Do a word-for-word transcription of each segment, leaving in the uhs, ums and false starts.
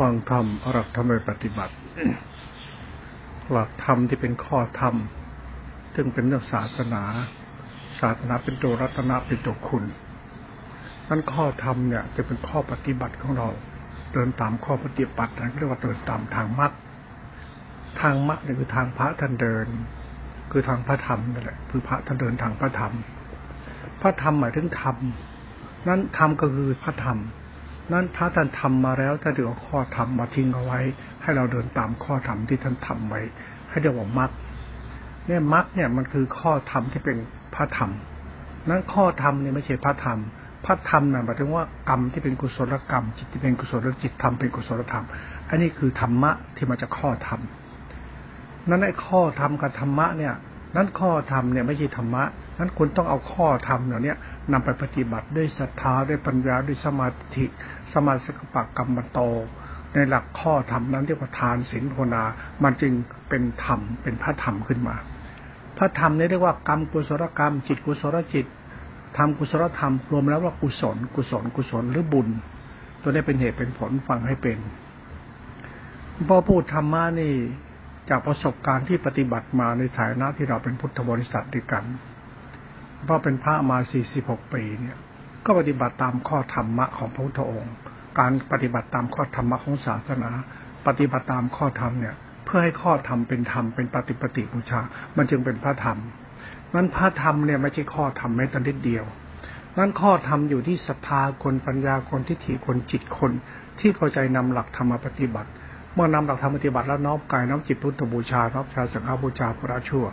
ฟังธรรมหลักธรรมไปปฏิบัติหลักธรรมที่เป็นข้อธรรมซึ่งเป็นเรื่องศาสนาศาสนาเป็นตัวรัตนะเป็นตัวคุณนั่นข้อธรรมเนี่ยจะเป็นข้อปฏิบัติของเราเดินตามข้อปฏิบัตินั้นเรียกว่าเดินตามทางมรรคทางมรรคเนี่ยคือทางพระท่านเดินคือทางพระธรรมนั่นแหละคือพระท่านเดินทางพระธรรมพระธรรมหมายถึงธรรมนั้นธรรมก็คือพระธรรมนั้นพระท่านทำมาแล้วท่านถือเอาข้อธรรมมาทิ้งเอาไว้ให้เราเดินตามข้อธรรมที่ท่านทำไว้ให้เรียกว่ามรรคเนี่ยมรรคเนี่ยมันคือข้อธรรมที่เป็นพระธรรมนั้นข้อธรรมเนี่ยไม่ใช่พระธรรมพระธรรมน่ะหมายถึงว่ากรรมที่เป็นกุศลกรรมจิตที่เป็นกุศลจิตธรรมเป็นกุศลธรรมอันนี้คือธรรมะที่มาจากข้อธรรมนั้นไอ้ข้อธรรมกับธรรมะเนี่ยนั้นข้อธรรมเนี่ยไม่ใช่ธรรมะนั้นคุณต้องเอาข้อธรรมเหล่านี้นำไปปฏิบัติด้วยศรัทธาด้วยปัญญาด้วยสมาธิสมาสังกัปปะกัมมันโตในหลักข้อธรรมนั้นเรียกว่าทานศีลภาวนามันจึงเป็นธรรมเป็นพระธรรมขึ้นมาพระธรรมนี่เรียกว่ากรรมกุศลกรรมจิตกุศลจิตธรรมกุศลธรรมรวมแล้วว่ากุศลกุศลกุศลหรือบุญตัวนี้เป็นเหตุเป็นผลฟังให้เป็นพอพูดธรรมะนี่จากประสบการณ์ที่ปฏิบัติมาในฐานะที่เราเป็นพุทธบริษัทด้วยกันเพราะเป็นพระมาสี่สิบหกปีเนี่ยก็ปฏิบัติตามข้อธรรมะของพระพุทธองค์การปฏิบัติตามข้อธรรมะของศาสนาปฏิบัติตามข้อธรรมเนี่ยเพื่อให้ข้อธรรมเป็นธรรมเป็นปฏิปฏิบูชามันจึงเป็นพระธรรมนั้นพระธรรมเนี่ยไม่ใช่ข้อธรรมแม้แต่นิดเดียวนั้นข้อธรรมอยู่ที่ศรัทธาคนปัญญาคนทิฏฐิคนจิตคนที่เข้าใจนำหลักธรรมปฏิบัติเมื่อนำหลักธรรมปฏิบัติแล้วน้อมกายน้อมจิตพุทธบูชาน้อมชาสังฆบูชาพระชั่ว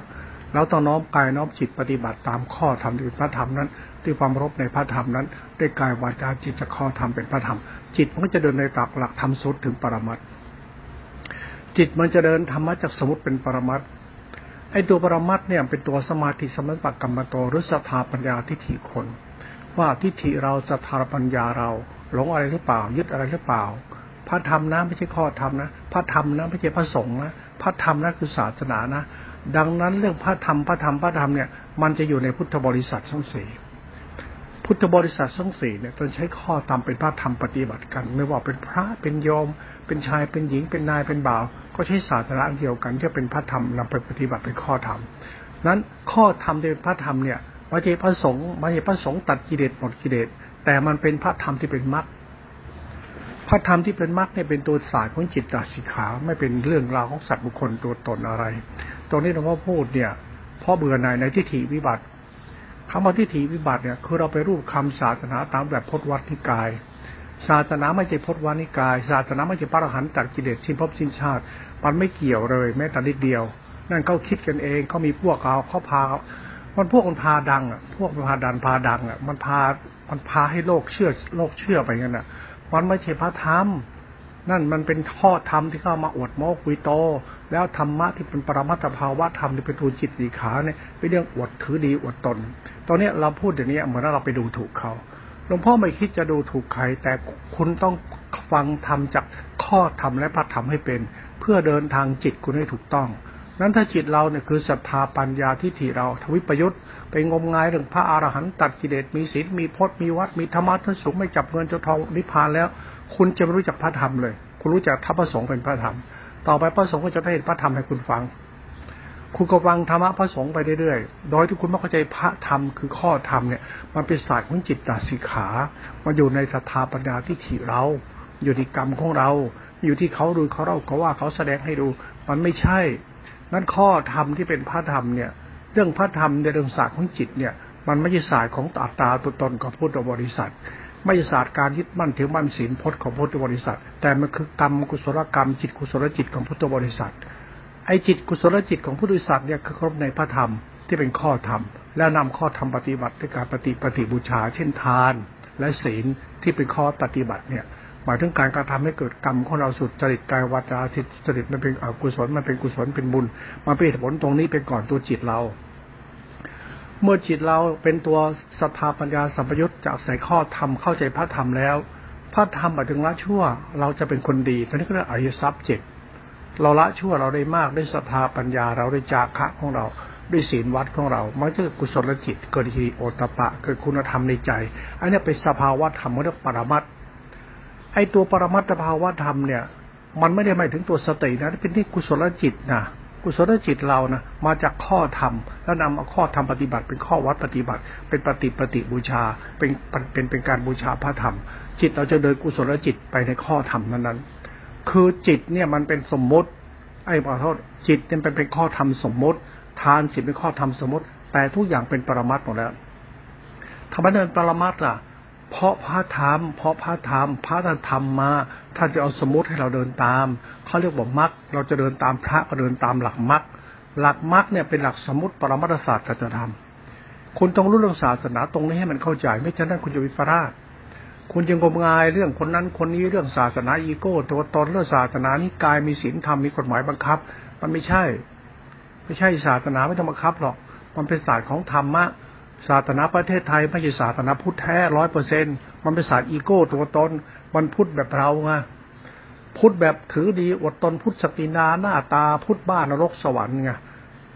แล้วต้องน้อมกายน้อมจิตปฏิบัติตามข้อธรรมที่พระธรรมนั้นด้วยความรบในพระธรรมนั้นด้วยกายวาจาจิตจะข้อธรรมเป็นพระธรรมจิตมันก็จะเดินในตากหลักธรรมสุดถึงปรมัตถ์จิตมันจะเดินธรรมะจากสมุติเป็นปรมัตถ์ไอ้ตัวปรมัตถ์เนี่ยเป็นตัวสมาธิสมาธิปักกัมมโตหรือศรัทธาปัญญาทิฏฐิคนว่าทิฏฐิเราศรัทธาปัญญาเราหลงอะไรหรือเปล่ายึดอะไรหรือเปล่าพระธรรมนะไม่ใช่ข้อธรรมนะพระธรรมนะไม่ใช่พระสงฆ์นะพระธรรมนะคือศาสนานะดังนั้นเรื่องพระธรรมพระธรรมพระธรรมเนี่ยมันจะอยู่ในพุทธบริษัททั้งสี่พุทธบริษัททั้งสี่เนี่ยต้องใช้ข้อธรรมเป็นพระธรรมปฏิบัติกันไม่ว่าเป็นพระเป็นโยมเป็นชายเป็นหญิงเป็นนายเป็นบ่าวก็ใช้ศาสนาเดียวกันที่เป็นพระธรรมนำไปปฏิบัติเป็นข้อธรรมนั้นข้อธรรมที่เป็นพระธรรมเนี่ยไม่ใช่พระสงฆ์ไม่ใช่พระสงฆ์ตัดกิเลสหมดกิเลสแต่มันเป็นพระธรรมที่เป็นมรรคพระธรรมที่เป็นมรรคเนี่ยเป็นตัวศาสตร์ของจิตตสิกขาไม่เป็นเรื่องราวของสัตว์บุคคลตัวตนอะไรตรงนี้หลวงพ่อพูดเนี่ยพ่อเบื่อหน่ายในทิฏฐิวิบัติคำว่าทิฏฐิวิบัติเนี่ยคือเราไปรูปคำศาสนาตามแบบพจวัตรนิกายศาสนาไม่ใช่พจวัตรนิกายศาสนาไม่ใช่พระอรหันต์ตัดกิเลสสิ้นภพสิ้นชาติมันไม่เกี่ยวเลยแม้แต่นิดเดียวนั่นเขาคิดกันเองเขามีพวกเขาเขาพามันพวกมันพาดังอ่ะพวกมันพาดันพาดังอ่ะมันพามันพาให้โลกเชื่อโลกเชื่อไปงั้นอ่ะมันไม่ใช่พระธรรมนั่นมันเป็นข้อธรรมที่เข้ามาอวดโม้คุยโตแล้วธรรมะที่เป็นปรมัตถภาวะธรรมที่เป็นทูจิตสีขาเนี่ยเป็นเรื่องอวดถือดีอวดตนตอนนี้เราพูดอย่างนี้เหมือนเราไปดูถูกเขาหลวงพ่อไม่คิดจะดูถูกใครแต่คุณต้องฟังธรรมจากข้อธรรมและพระธรรมให้เป็นเพื่อเดินทางจิตคุณให้ถูกต้องนั้นถ้าจิตเราเนี่ยคือศรัทธาปัญญาทิฏฐิเราทวิปยุตไปงมงายเรื่องพระอรหันต์ตัดกิเลสมีศีลมีพจน์มีวัดมีธรรมะทั้งสูงไม่จับเงินเจ้าทองนิพพานแล้วคุณจะไม่รู้จักพระธรรมเลยคุณรู้จักทัพพระสงฆ์เป็นพระธรรมต่อไปพระสงฆ์ก็จะได้เห็นพระธรรมให้คุณฟังคุณก็ฟังธรรมะพระสงฆ์ไปเรื่อยๆโดยที่คุณไม่เข้าใจพระธรรมคือข้อธรรมเนี่ยมันเป็นศาสตร์ของจิตตสิกขามันอยู่ในศรัทธาปัญญาทิฏฐิเราอยู่ในกรรมของเราอยู่ที่เขาดูเขาเล่าเขาว่าเขาแสดงให้ดูมันไม่ใช่นั้นข้อธรรมที่เป็นพระธรรมเนี่ยเรื่องพระธรรมในเรื่องศาสตร์ของจิตเนี่ยมันไม่ใช่ศาสตร์ของอัตตาตัวตนของพุทธบริษัทไม่ใช่ศาสตร์การยึดมั่นถือมั่นศีลพจน์ของพุทธบริษัทแต่มันคือกรรมกุศลกรรมจิตกุศลจิตของพุทธบริษัทไอ้จิตกุศลจิตของพุทธบริษัทเนี่ยคือครบในพระธรรมที่เป็นข้อธรรมและนำข้อธรรมปฏิบัติด้วยการปฏิปฏิบูชาเช่นทานและศีลที่เป็นข้อปฏิบัติเนี่ยหมายถึงการกระทำให้เกิดกรรมของเราสุดจริตกายวาจาสุจริตมันเป็นอกุศลมันเป็นกุศลเป็นบุญมันเป็นผลตรงนี้เป็นก่อนตัวจิตเราเมื่อจิตเราเป็นตัวศรัทธาปัญญาสัมปยุตจากใส่ข้อธรรมเข้าใจพระธรรมแล้วพระธรรมถึงละชั่วเราจะเป็นคนดีตอนนี้ก็เรียกอริยทรัพย์เจ็ดเราละชั่วเราได้มากด้วยศรัทธาปัญญาเราได้จาคะของเราด้วยศีลวัดของเรามันจะเกิดกุศลจิตเกิดหิริโอตตัปปะเกิดคุณธรรมในใจอันนี้เป็นสภาวะธรรมของปรมัตถ์ ไอ้ตัวปรมัตถภาวะธรรมเนี่ยมันไม่ได้หมายถึงตัวสตินะเป็นที่กุศลจิตนะกุศลจิตเรานะมาจากข้อธรรมแล้วนำเอาข้อธรรมปฏิบัติเป็นข้อวัดปฏิบัติเป็นปฏิปฏิบูชาเป็นเป็นเป็นการบูชาพระธรรมจิตเราจะเดินกุศลจิตไปในข้อธรรมนั้นๆคือจิตเนี่ยมันเป็นสมมติไอ้ขอโทษจิตเนี่ยเป็นเป็นข้อธรรมสมมติทานศีลเป็นข้อธรรมสมมติแต่ทุกอย่างเป็นปรมัตถ์หมดแล้วธรรมะนั้นปรมัตถ์ล่ะเพราะพระธรรมเพราะพระธรรมพระท่านทำมาท่านจะเอาสมมติให้เราเดินตามเขาเรียกว่ามรรคเราจะเดินตามพระก็เดินตามหลักมรรคหลักมรรคเนี่ยเป็นหลักสมมติปรมัตถศาสตร์สัจธรรมคุณต้องรู้เรื่องศาสนาตรงนี้ให้มันเข้าใจไม่ฉะนั้นคุณจะวิปลาสคุณยังงมงายเรื่องคนนั้นคนนี้เรื่องศาสนาอีโก้ตัวตนเรื่องศาสนานิกายมีศีลธรรมมีกฎหมายบังคับมันไม่ใช่ไม่ใช่ศาสนาไม่ต้องบังคับหรอกมันเป็นศาสตร์ของธรรมะศาสนาประเทศไทยไม่ใช่ศาสนาพุทธแท้ ร้อยเปอร์เซ็นต์ มันเป็นศาสตร์อีโก้ตัวตนมันพุทธแบบเราไงพุทธแบบถือดีอดตนพุทธสตินาหน้าตาพุทธบ้านนรกสวรรค์ไง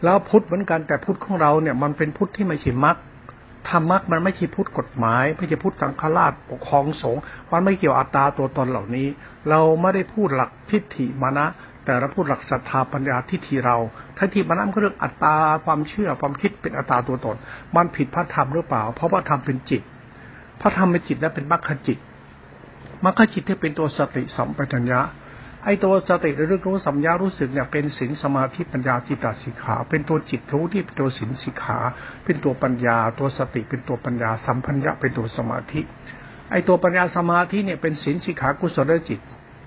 แล้วพุทธเหมือนกันแต่พุทธของเราเนี่ยมันเป็นพุทธที่ไม่ใช่มรรคธรรมะมันไม่ใช่พุทธกฎหมายไม่ใช่พุทธสังฆราชปกครองสงฆ์มันไม่เกี่ยวอัตตาตัวตนเหล่านี้เราไม่ได้พูดหลักทิฏฐิมานะแต่เราพูดหลักศรัทธาปัญญาทิฏฐิเราทิฏฐิมานะมันก็เรื่องอัตตาความเชื่อความคิดเป็นอัตตาตัวตนมันผิดพระธรรมหรือเปล่าเพราะว่าธรรมเป็นจิตพระธรรมเป็นจิตและเป็นมรรคจิตมรรคจิตที่เป็นตัวสติสัมปชัญญะไอ้ตัวสติหรือเรื่องรู้สัมยารู้สึกเนี่ยเป็นศีลสมาธิปัญญาจิตตสิกขาเป็นตัวจิตรู้ที่เป็นตัวศีลสิกขาเป็นตัวปัญญาตัวสติเป็นตัวปัญญาสัมปัญญะเป็นตัวสมาธิไอ้ตัวปัญญาสมาธิเนี่ยเป็นศีลสิกขากุศลจิต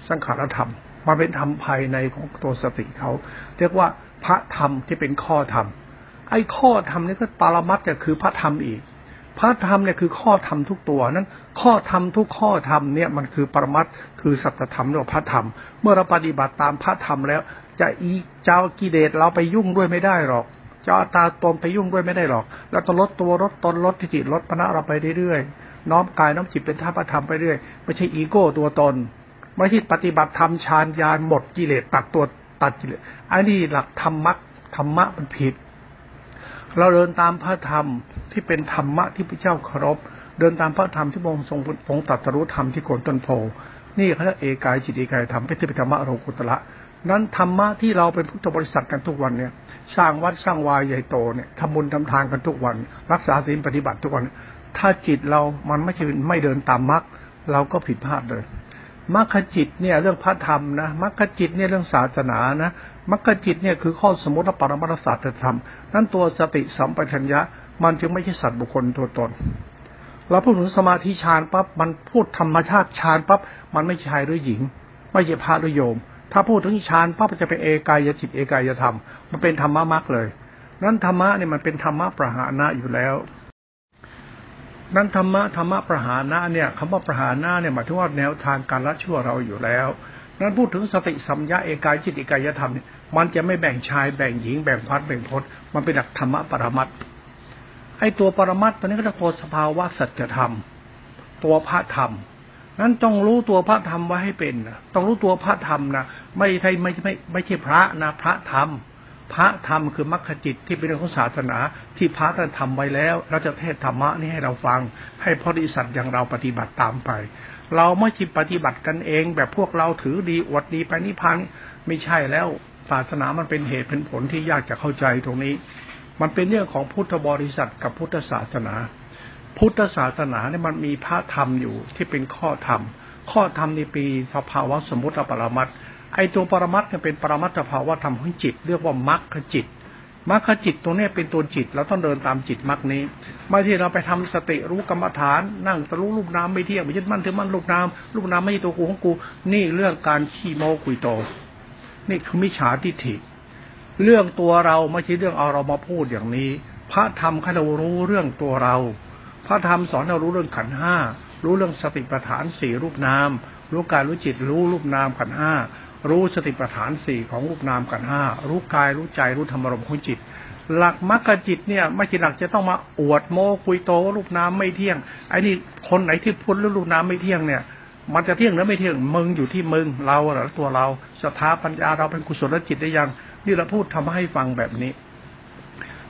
สังขารธรรมมาเป็นธรรมภายในของตัวสติเขาเรียกว่าพระธรรมที่เป็นข้อธรรมไอ้ข้อธรรมนี่ก็ปรมัตถ์เนี่ยคือพระธรรมอีกพระธรรมเนี่ยคือข้อธรรมทุกตัวนั้นข้อธรรมทุกข้อธรรมเนี่ยมันคือปรมัตถ์คือสัจธรรมหรือพระธรรมเมื่อเราปฏิบัติตามพระธรรมแล้วจะอีเจ้ากิเลสเราไปยุ่งด้วยไม่ได้หรอกเจ้าอัตตาตนไปยุ่งด้วยไม่ได้หรอกเราต้องลดตัวลดตนลดทิฏฐิลดปณะเราไปเรื่อยๆน้อมกายน้อมจิตเป็นธาตุพระธรรมไปเรื่อยไม่ใช่อีโก้ตัวตนไม่ใช่ปฏิบัติธรรมฌานญาณหมดกิเลสตัดตัวตัดกิเลสอันนี้หลักธรรมะธรรมะมันผิดเราเดินตามพระธรรมที่เป็นธรรมะที่พระเจ้าเคารพเดินตามพระธรรมที่พระองค์ทรงทรงตรัสรู้ธรรมที่โคนต้นโพนี่เขาเรียกเอกายจิตเอกายธรรมเป็นที่เป็นธรรมะโลกุตระนั้นธรรมะที่เราเป็นพุทธบริษัทกันทุกวันเนี่ยสร้างวัดสร้างวายใหญ่โตเนี่ยทำบุญทำทานกันทุกวันรักษาศีลปฏิบัติทุกวันถ้าจิตเรามันไม่ใช่ไม่เดินตามมรรคเราก็ผิดพลาดเลยมรรคจิตเนี่ยเรื่องพระธรรมนะมรรคจิตเนี่ยเรื่องศาสนานะมรรคจิตเนี่ยคือข้อสมมติปรมัตถศาสตรธรรมนั้นตัวสติสัมปชัญญะมันจึงไม่ใช่สัตว์บุคคลตัวตนเราพูดถึงสมาธิฌานปั๊บมันพูดธรรมชาติฌานปั๊บมันไม่ใช่ชายหรือหญิงไม่ใช่พระหรือโยมถ้าพูดถึงฌานปั๊บมันจะเป็นเอกายจิตเอกายธรรมมันเป็นธรรมะมรรคเลยนั้นธรรมะเนี่ยมันเป็นธรรมะประหานะอยู่แล้วนั้นธรรมะธรรมะประหานะเนี่ยคำว่าประหานะเนี่ยหมายถึงว่าแนวทางการละชั่วเราอยู่แล้วนั้นพูดถึงสติสัมยะเอกายจิตเอกายธรรมเนี่ยมันจะไม่แบ่งชายแบ่งหญิงแบ่งพัดแบ่งพจน์มันเป็นหลักธรรมะปรมัตถ์ไอ้ตัวปรมัตถ์ตัวนี้ก็จะตัวสภาวะสัจธรรมตัวพระธรรมนั้นต้องรู้ตัวพระธรรมไว้ให้เป็นนะต้องรู้ตัวพระธรรมนะไม่ใช่ไม่ไม่ไม่ใช่พระนะพระธรรมพระธรรมคือมรรคจิตที่เป็นเรื่องของศาสนาที่พระท่านทำไว้แล้วเราจะเทศธรรมะนี่ให้เราฟังให้พระดิสัตย์อย่างเราปฏิบัติตามไปเราไม่ใช่ปฏิบัติกันเองแบบพวกเราถือดีอวดดีไปนิพพานไม่ใช่แล้วศาสนามันเป็นเหตุเป็นผลที่ยากจะเข้าใจตรงนี้มันเป็นเรื่องของพุทธบริษัทกับพุทธศาสนาพุทธศาสนาเนี่ยมันมีพระธรรมอยู่ที่เป็นข้อธรรมข้อธรรมในปีสภาวะสมมติปรมัตถ์ไอตัวปรมัตถ์เนี่ยเป็นปรมัตถภาวะธรรมของจิตเรียกว่ามรรคจิตมรรคจิตตรงนี้เป็นตัวจิตเราต้องเดินตามจิตมรรคนี้ไม่ที่เราไปทำสติรู้กรรมฐานนั่งตะลุรูปนามไม่เที่ยงไปยึดมั่นถือมั่นรูปนามรูปนามไม่ใช่ตัวกูของกูนี่เรื่องการขี้โม้คุยโตนี่คือมิจฉาทิฏฐิเรื่องตัวเราไม่ใช่เรื่องเอาเรามาพูดอย่างนี้พระธรรมให้เรารู้เรื่องตัวเราพระธรรมสอนเรารู้เรื่องขันธ์ห้ารู้เรื่องสติปัฏฐานสี่รูปนามรู้กายรู้จิตรู้รูปนามขันธ์ห้ารู้สติปัฏฐานสี่ของรูปนามขันธ์ห้ารู้กายรู้ใจรู้ธรรมารมณ์ของจิตหลักมรรคจิตเนี่ยไม่ใช่หลักจะต้องมาอวดโม้คุยโตรูปนามไม่เที่ยงไอ้นี่คนไหนที่พูดเรื่องรูปนามไม่เที่ยงเนี่ยมันจะเที่ยงหรือไม่เที่ยงมึงอยู่ที่มึงเราหรือตัวเราศรัทธาปัญญาเราเป็นกุศลจิตได้ยังนี่เราพูดทำให้ฟังแบบนี้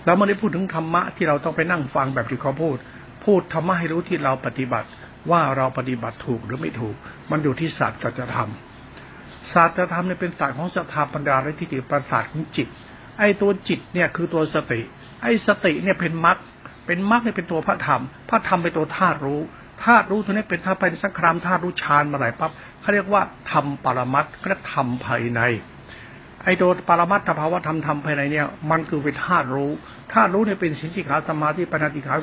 แล้วไม่ได้พูดถึงธรรมะที่เราต้องไปนั่งฟังแบบที่เขาพูดพูดธรรมะให้รู้ที่เราปฏิบัติ ว่าเราปฏิบัติถูกหรือไม่ถูกมันอยู่ที่ศาสตร์สัจธรรมศาสตร์ธรรมเนี่ยเป็นศาสตร์ของสถาปัญญาและทิฏฐิประสาทของจิตไอ้ตัวจิตเนี่ยคือตัวสติไอ้สติเนี่ยเป็นมรรคเป็นมรรคเนี่ยเป็นตัวพระธรรมพระธรรมเป็นตัวธาตุรู้ธาตุรู้ตัวนี้เป็นถ้าไปสังครามธาตุรู้ฌานมาไหลปั๊บเขาเรียกว่าธรรมปรมัตถ์ก็ธรรมภายในไอ้ตัวปรมัตถภาวะธรรมธรรมภายในเนี่ยมันคือเป็นธาตุรู้ธาตุรู้เนี่ยเป็นศีลสิกขาสมาธิปัญญาสิกขา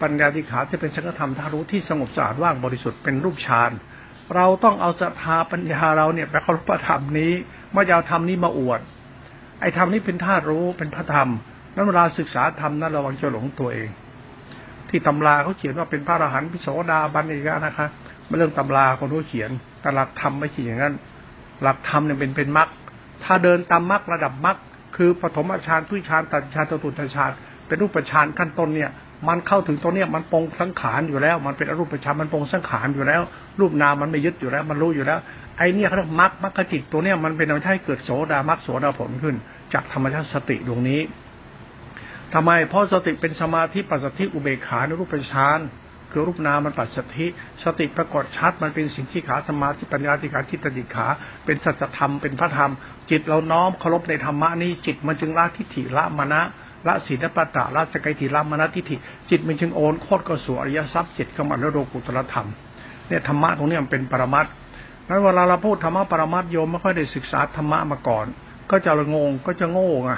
ปัญญาสิกขาจะเป็นสังฆธรรมธาตุรู้ที่สงบสะอาดว่างบริสุทธิ์เป็นรูปฌานเราต้องเอาศรัทธาปัญญาเราเนี่ยไปเคารพธรรมนี้ไม่เอาธรรมนี้มาอวดไอ้ธรรมนี้เป็นธาตุรู้เป็นพระธรรมนั้นเวลาศึกษาธรรมนั้นระวังจะหลงตัวเองที่ตำราเขาเขียนว่าเป็นพระอรหันต์พิโสดาบันอีกนะคะไม่เรื่องตำราคนเขาเขียนแต่หลักธรรมไม่ใช่อย่างนั้นหลักธรรมเนี่ยเป็นเป็นมรรคถ้าเดินตามมรรคระดับมรรคคือปฐมฌานทุติยฌานตัติฌานจตุตถฌานเป็นรูปฌานขั้นต้นเนี่ยมันเข้าถึงตรงเนี้ยมันปรงสังขารอยู่แล้วมันเป็นอรูปฌานมันปรงสังขารอยู่แล้วรูปนามมันไม่ยึดอยู่แล้วมันรู้อยู่แล้วไอ้เนี่ยเค้าเรียกมรรคมรรคจิตตัวเนี้ยมันเป็นธรรมชาติเกิดโสดามรรคโสดาผลขึ้นจากธรรมชาติสติดวงนี้ทำไมเพราะสติเป็นสมาธิปัสสัทธิอุเบกขาในรูปฌานคือรูปนามมันปัสสัทธิสติปรากฏชัดมันเป็นสิ่งที่ขาสมาธิปัญญาที่ขาทิฏฐิขาเป็นสัจธรรมเป็นพระธรรมจิตเราน้อมเคารพในธรรมะนี้จิตมันจึงละทิฏฐิละมานะละศีลปตะละสกายทิละมานะทิฏฐิจิตมันจึงโอนโคตรก็สู่อริยทรัพย์จิตเข้ามาแล้วโลกุตตรธรรมเนี่ยธรรมะตรงนี้มันเป็นปรมัตถ์งั้นเวลาเราพูดธรรมะปรมัตถ์โยมไม่ค่อยได้ศึกษาธรรมะมาก่อนก็จะงงก็จะโง่ไง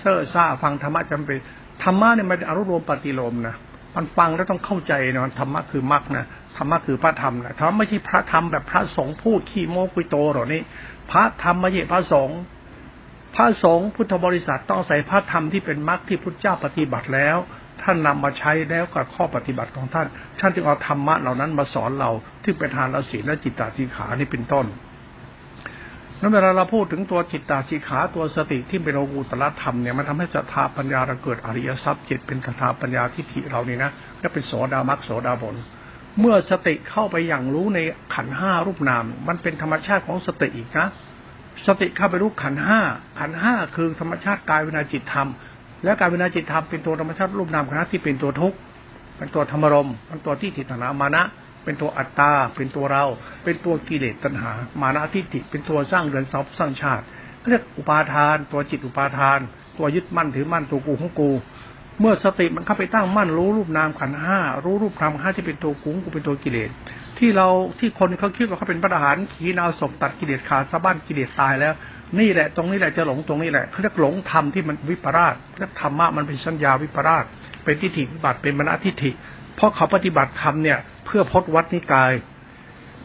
เซ่อซ่าฟังธรรมะจำเป็นธรรมะเนี่ยมันอนุโลมปฏิโลมนะมันฟังแล้วต้องเข้าใจนะธรรมะคือมรรคนะธรรมะคือพระธรรมนะธรรมไม่ใช่พระธรรมแบบพระสงฆ์พูดขี้โม้กุยโตหรอกนี่พระธรรมไม่ใช่พระสงฆ์พระสงฆ์พุทธบริษัทต้องใส่พระธรรมที่เป็นมรรคที่พุทธเจ้าปฏิบัติแล้วท่านนำมาใช้แล้วกับข้อปฏิบัติของท่านท่านจึงเอาธรรมะเหล่านั้นมาสอนเราที่เป็นทานศีลและจิตตสิกขานี่เป็นต้นนั้นเวลาเราพูดถึงตัวจิตตาสีขาตัวสติที่เป็นโลกุตระธรรมเนี่ยมันทำให้ศรัทธาปัญญาเราเกิดอริยทรัพย์จิตเป็นศรัทธาปัญญาทิฏฐิเรานี่นะก็เป็นโสดามรรคโสดาผลเมื่อสติเข้าไปอย่างรู้ในขันธ์ห้ารูปนามมันเป็นธรรมชาติของสติอีกนะสติเข้าไปรู้ขันธ์ห้าขันธ์ห้าคือธรรมชาติกายเวทนาจิตธรรมและกายเวทนาจิตธรรมเป็นตัวธรรมชาติรูปนามขันธ์ที่เป็นตัวทุกข์เป็นตัวธรรมรมเป็นตัวที่ทิฏฐานามานะเป็นตัวอัตตาเป็นตัวเราเป็นตัวกิเลสตัณหามานะทิฏฐิเป็นตัวสร้างเรือนทรัพย์สร้างชาติเรียกอุปาทานตัวจิตอุปาทานตัวยึดมั่นถือมั่นตัวกูของกูเมื่อสติมันเข้าไปตั้งมั่นรู้รูปนามขันธ์ห้ารู้รูปธรรมห้าที่เป็นตัวกูกูเป็นตัวกิเลสที่เราที่คนเขาคิดว่าเขาเป็นพระอรหันต์ขีณาสพตัดกิเลสขาดสะบั้นกิเลสตายแล้วนี่แหละตรงนี้แหละจะหลงตรงนี้แหละเขาเรียกหลงธรรมที่มันวิปลาสและธรรมะมันเป็นสัญญาวิปลาสเป็นทิฏฐิวิบัติเป็นมานะทิฏฐิเพราะเขาปฏิบัติธรรมเนี่ยเพื่อพจน์วัดนิกาย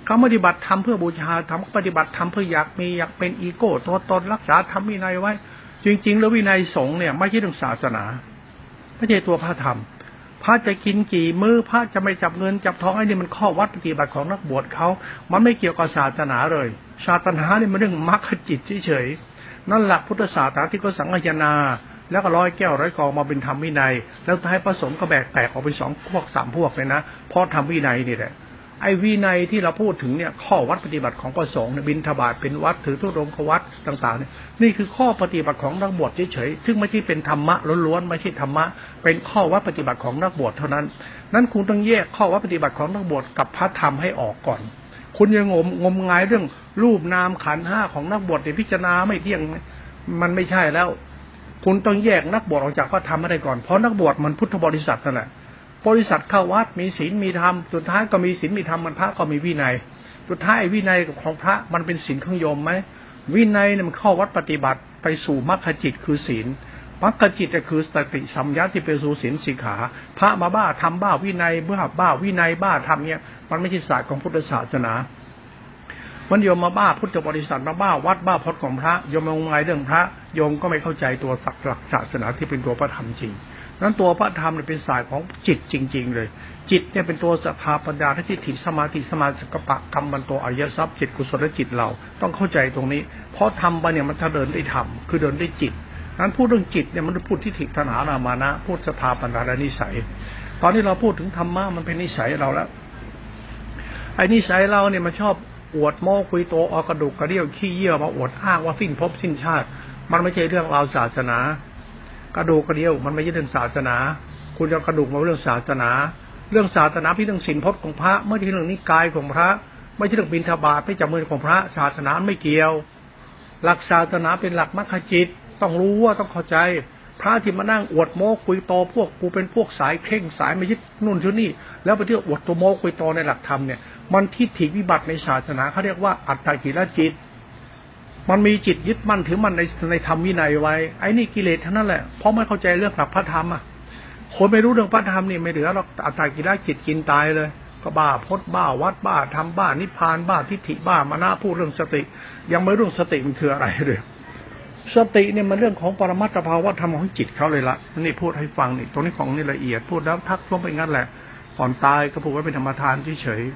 เขาปฏิบัติธรรมเพื่อบูชาธรรมปฏิบัติธรรมเพื่ออยากมีอยากเป็นอีโก้ตัวตนรักษาธรรมวินัยไว้จริงๆแล้ววินัยสงฆ์เนี่ยไม่ใช่เรื่องศาสนาไม่ใช่ตัวพระธรรมพระจะกินกี่มื้อพระจะไม่จับเงินจับทองไอ้นี่มันข้อวัดปฏิบัติของนักบวชเขามันไม่เกี่ยวกับศาสนาเลยศาสนาเนี่ยมันเรื่องมรรคจิตเฉยๆนั่นหลักพุทธศาสนาที่เขาสังฆยนาแล้วก็ร้อยแก้วร้อยกองมาเป็นธรรมวินัยแล้วให้ผสมก็แบกแตกออกเป็นสองพวกสามพวกเลยนะเพราะธรรมวินัยนี่แหละไอ้วินัยที่เราพูดถึงเนี่ยข้อวัดปฏิบัติของพระสงฆ์เนี่ยบิณฑบาตเป็นวัดถือธุดงควัตรต่างๆเนี่ยนี่คือข้อปฏิบัติของนักบวชเฉยๆซึ่งไม่ใช่เป็นธรรมะล้วนๆไม่ใช่ธรรมะเป็นข้อวัดปฏิบัติของนักบวชเท่านั้นนั้นคุณต้องแยกข้อวัดปฏิบัติของนักบวชกับพระธรรมให้ออกก่อนคุณยังงมงมงายเรื่องรูปนามขันธ์ห้าของนักบวชเนี่ยพิจารณาไม่เที่ยงมันไม่ใช่แล้วคุณต้องแยกนักบวชออกจากพระธรรมให้ได้ก่อนเพราะนักบวชมันพุทธบริษัทนั่นแหละบริษัทเข้าวัดมีศีลมีธรรมสุดท้ายก็มีศีลมีธรรมมันพระก็มีวินัยสุดท้ายวินัยของพระมันเป็นศีลของโยมไหมวินัยมันเข้าวัดปฏิบัติไปสู่มรรคจิตคือศีลมรรคจิตก็คือสติสัมยาที่ไปสู่ศีลสิกขาพระมาบ้าทำบ้าวินัยบ้าบ้าวินัยบ้าทำเนี่ยมันไม่ใช่ศาสตร์ของพุทธศาสนามันโยมมาบ้าพุทธบริษัทมาบ้าวัดบ้าพจน์ของพระโยมมางายเรื่องพระโยมก็ไม่เข้าใจตัวศักดิ์หลักศาสนาที่เป็นตัวพระธรรมจริงนั้นตัวพระธรรมเนี่ยเป็นสายของจิตจริงๆเลยจิตเนี่ยเป็นตัวสภาปัญญาทิฏฐิสมาธิสมาสังกัปปะกรรมมันตัวอริยทรัพย์จิตกุศลจิตเราต้องเข้าใจตรงนี้เพราะธรรมไปเนี่ยมันเดินได้ธรรมคือเดินได้จิตนั้นพูดเรื่องจิตเนี่ยมันพูดทิฏฐิตัณหารามานะพูดสภาปัญญาและนิสัยตอนนี้เราพูดถึงธรรมะมันเป็นนิสัยเราแล้วไอ้นิสัยเราเนี่ยมันชอบอวดโม้คุยโตออกกระดูกกระเดี่ยวขี้เยี่ยวมาอวดอ้างว่าสิ้นภพสิ้นชาติมันไม่ใช่เรื่องราวศาสนากระดูกกระเดี่ยวมันไม่ใช่เรื่องศาสนาคุณจะกระดูกมาเรื่องศาสนา เรื่องศาสนาพิเรื่องศีลพจน์ของพระไม่ใช่เรื่องนิกายของพระไม่ใช่เรื่องบิณฑบาตไม่จับมือของพระศาสนาไม่เกี่ยวหลักศาสนาเป็นหลักมรรคจิตต้องรู้ว่าต้องเข้าใจพระที่มานั่งอวดโม้คุยโตพวกกูเป็นพวกสายเข่งสายไม่ยึดนู่นชุดนี่แล้วไปเที่ยวอวดตัวโม้คุยโตในหลักธรรมเนี่ยมันทิฏฐิวิบัติในศาสนาเขาเรียกว่าอัตตกิลจิตมันมีจิตยึดมั่นถือมั่นในในธรรมวินัยไว้ไอ้นี่กิเลสทั้งนั้นแหละเพราะไม่เข้าใจเรื่องหลักพระธรรมอ่ะคนไม่รู้เรื่องพระธรรมนี่ไม่เหลือหรอกอัตตกิลจิตกินตายเลยก็บ้าพจน์บ้าวัดบ้าธรรมบ้านิพพานบ้าทิฏฐิบ้ามานะพูดเรื่องสติยังไม่รู้เรื่องสติมันคืออะไรเลยสติเนี่ยมันเรื่องของปรมัตถภาวะธรรมของจิตเขาเลยละนี่พูดให้ฟังนี่ตรงนี้ของนี่ละเอียดพูดแล้วทักลงไปงั้นแหละก่อนตายก็พูดว่าเป็นธรรมทานเฉยๆ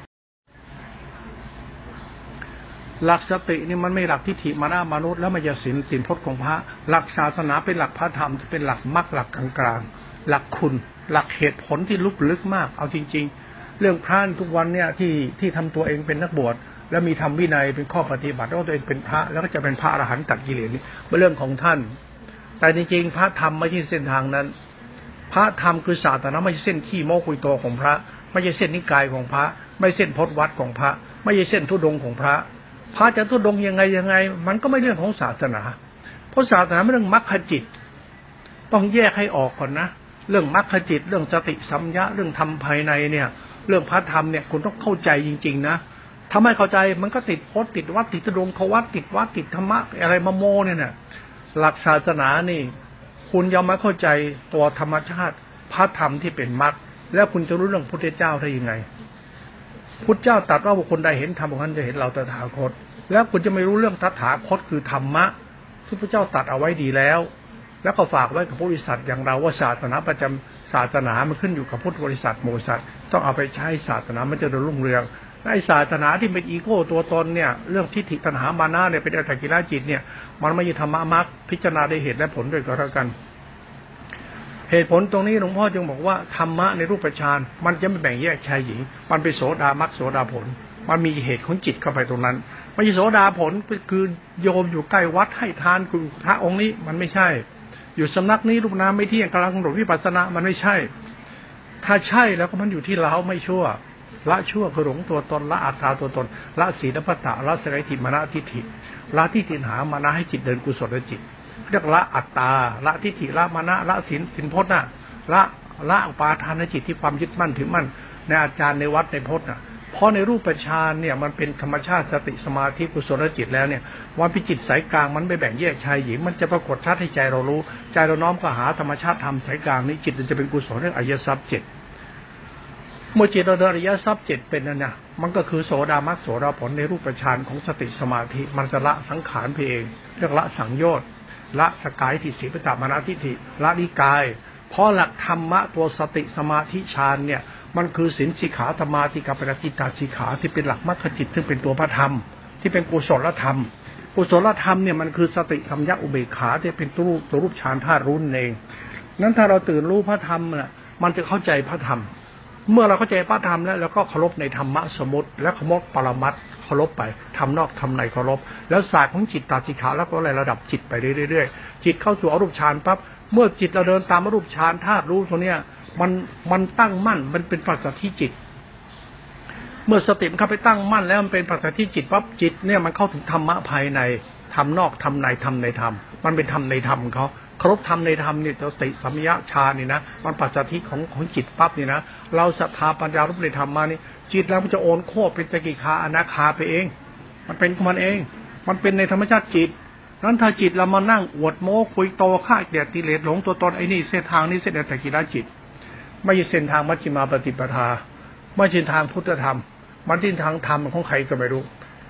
หลักสตินี่มันไม่หลักทิฏฐิมานะมนุษย์แล้วมันจะศีลศีลพจน์ของพระหลักศาสนาเป็นหลักพระธรรมที่เป็นหลักมรรคหลักกลางๆหลักคุณหลักเหตุผลที่ลึกลึกมากเอาจริงๆเรื่องพระทุกวันเนี่ยที่ที่ทำตัวเองเป็นนักบวชแล้วมีธรรมวินัยเป็นข้อปฏิบัติแล้วตัวเองเป็นพระแล้วก็จะเป็นพระอรหันต์ตัดกิเลสนี่เป็นเรื่องของท่านแต่จริงๆพระธรรมไม่ใช่เส้นทางนั้นพระธรรมคือศาสนาไม่ใช่เส้นขี้โม้คุยโตของพระไม่ใช่เส้นนิกายของพระไม่เส้นพจน์วัดของพระไม่ใช่เส้นธุดงค์ของพระพระจะธุดงค์ยังไงยังไงมันก็ไม่เรื่องของศาสนาเพราะศาสนาเป็นเรื่องมรรคจิตต้องแยกให้ออกก่อนนะเรื่องมรรคจิตเรื่องสติสัมยะเรื่องธรรมภายในเนี่ยเรื่องพระธรรมเนี่ยคุณต้องเข้าใจจริงๆนะทำไมเข้าใจมันก็ติดพจน์ติดวัดติดตรงเขาวัดติดวัดติดธรรมะอะไรมาโมเนี่ยนะหลักศาสนานี่คุณยอมมาเข้าใจตัวธรรมชาติพระธรรมที่เป็นมรรคแล้วคุณจะรู้เรื่องพุทธเจ้าได้ยังไงพุทธเจ้าตรัสว่าบุคคลใดเห็นธรรมคนนั้นจะเห็นเราตถาคตแล้วคุณจะไม่รู้เรื่องตถาคตคือธรรมะที่พระเจ้าตรัสเอาไว้ดีแล้วแล้วก็ฝากไว้กับผู้บริษัทอย่างเราว่าศาสนาประจำศาสนามันขึ้นอยู่กับพุทธบริษัทโมสัตต้องเอาไปใช้ศาสนามันจะรุ่งเรืองไอ้ศาสนาที่เป็นอีโก้ตัวตนเนี่ยเรื่องทิฏฐิตัณหามานะเนี่ยเป็นอัตตกิลจิตเนี่ยมันไม่ใช่ธรรมะมรรคพิจารณาได้เหตุและผลด้วยก็แล้วกันเหตุผลตรงนี้หลวงพ่อจึงบอกว่าธรรมะในรูปฌานมันจะไม่แบ่งแยกชายหญิงมันเป็นโสดามรรคโสดาผลมันมีเหตุของจิตเข้าไปตรงนั้นไม่ใช่โสดาผลคือโยมอยู่ใกล้วัดให้ทานคุณพระองค์นี้มันไม่ใช่อยู่สำนักนี้รูปนามไม่เที่ยงกำลังหลงวิปัสสนามันไม่ใช่ถ้าใช่แล้วก็มันอยู่ที่เราไม่ชั่วละชั่วคือหลงตัวตนละอัตตาตัวตนละศีลพัตตะละสกายทิมานะทิฏฐิละทิฏฐิหามานะให้จิตเดินกุศลจิตเรียกละอัตตาละทิฏฐิละมานะละศีลศีลพจน์น่ะละละอุปาทานจิตที่ความยึดมั่นถือมั่นในอาจารย์ในวัดในพจน์น่ะเพราะในรูปฌานเนี่ยมันเป็นธรรมชาติสติสมาธิกุศลจิตแล้วเนี่ยว่าพิจิตสายกลางมันไม่แบ่งแยกชายหญิงมันจะปรากฏชัดให้ใจเรารู้ใจเราน้อมเข้าหาธรรมชาติธรรมสายกลางนี้จิตมันจะเป็นกุศลเรื่องอริยทรัพย์เจ็ดเมื่อจิตเราเดินอริยทรัพย์เจ็ดเป็นนั่นนะมันก็คือโสดามรรคโสดาผลในรูปฌานของสติสมาธิมันจะละสังขารไปเองเรียกละสังโยชน์ละสกายทิฏฐิปัจจามนาทิฏฐิละนิกายเพราะหลักธรรมะตัวสติสมาธิฌานเนี่ยมันคือศีลสิกขาธรรมาติกาปฏิจิตตาสิกขาที่เป็นหลักมรรคจิตซึ่งเป็นตัวพระธรรมที่เป็นกุศลธรรมกุศลธรรมเนี่ยมันคือสติสัมยะอุเบกขาที่เป็นตัวรูปตัวรูปฌานธาตุรู้นั่นเองนั้นถ้าเราตื่นรู้พระธรรมน่ะมันจะเข้าใจพระธรรมเมื่อเราเข้าใจพระธรรมแล้วเราก็เคารพในธรรมะสมมติและเคารพปรมัตถ์เคารพไปทำนอกทำในเคารพแล้วศาสตร์ของจิตตาจิขาแล้วก็อะไรระดับจิตไปเรื่อยๆจิตเข้าสู่อรูปฌานปั๊บเมื่อจิตเราเดินตามอรูปฌานธาตุรู้ตัวเนี้ยมันมันตั้งมั่นมันเป็นปัจจัยที่จิตเมื่อสติมันเข้าไปตั้งมั่นแล้วมันเป็นปัจจัยที่จิตปั๊บจิตเนี่ยมันเข้าถึงธรรมะภายในทำนอกทำในทำในธรรมมันเป็นธรรมในธรรมเขาครบธรรมในธรรมเนี่ยสติสัมยะฌานนี่นะมันปัจจัยที่ของของจิตปั๊บนี่นะเราศรัทธาปัญญารู้ในธรรมมานี่จิตเราจะโอนโคบเป็นตะกิคาอนาคาไปเองมันเป็นมันเองมันเป็นในธรรมชาติจิตนั้นถ้าจิตเรามานั่งอวดโม้คุยโตฆ่าเกียรติเลสหลงตัวตนไอ้นี่เส้นทางนี้เส้นอัตตกิลจิตไม่ใช่เส้นทางมัชฌิมาปฏิปทาไม่ใช่ทางพุทธธรรมมันเป็นทางธรรมของใครก็ไม่รู้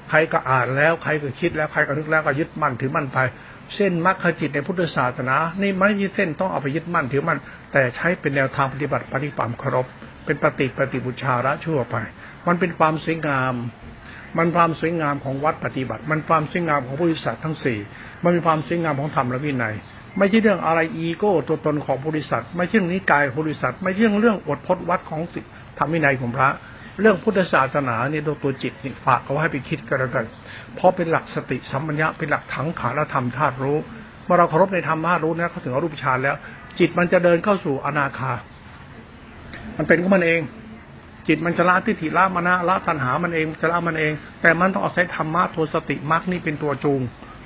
ใครก็อ่านแล้วใครก็คิดแล้วใครก็นึกแล้วก็ยึดมั่นถือมั่นไปเส้นมรรคจิตในพุทธศาสนานี่ไม่ใช่เส้นต้องเอาไปยึดมั่นถือมั่นแต่ใช้เป็นแนวทางปฏิบัติปฏิบัติเคารพเป็นปฏิปฏิบูชาละชั่วไปมันเป็นความสวยงามมันความสวยงามของวัดปฏิบัติมันความสวยงามของพุทธศาสนาทั้งสี่มันเป็นความสวยงามของธรรมและวินัยไม่ใช่เรื่องอะไรอีโก้ตัวตนของพุทธศาสนาไม่ใช่เรื่องนิกายพุทธศาสนาไม่ใช่เรื่องเรื่องอดพจน์วัดของสิธรรมวินัยของพระเรื่องพุทธศาสนาเนี่ยตัวจิตนี่ฝากเอาให้ไปคิดกันแล้วกันเพราะเป็นหลักสติสัมปชัญญะเป็นหลักทั้งขานธรรมธาตุรู้เมื่อเราเคารพในธรรมธาตุรู้นะเขาถึงอรูปฌานแล้วจิตมันจะเดินเข้าสู่อนาคามันเป็นของมันเอง จิตมันจะละทิฏฐิละมนะละตัณหามันเองจะละมันเองแต่มันต้องเอาใช้ธรรมะตัวสติมรรคนี่เป็นตัวจูง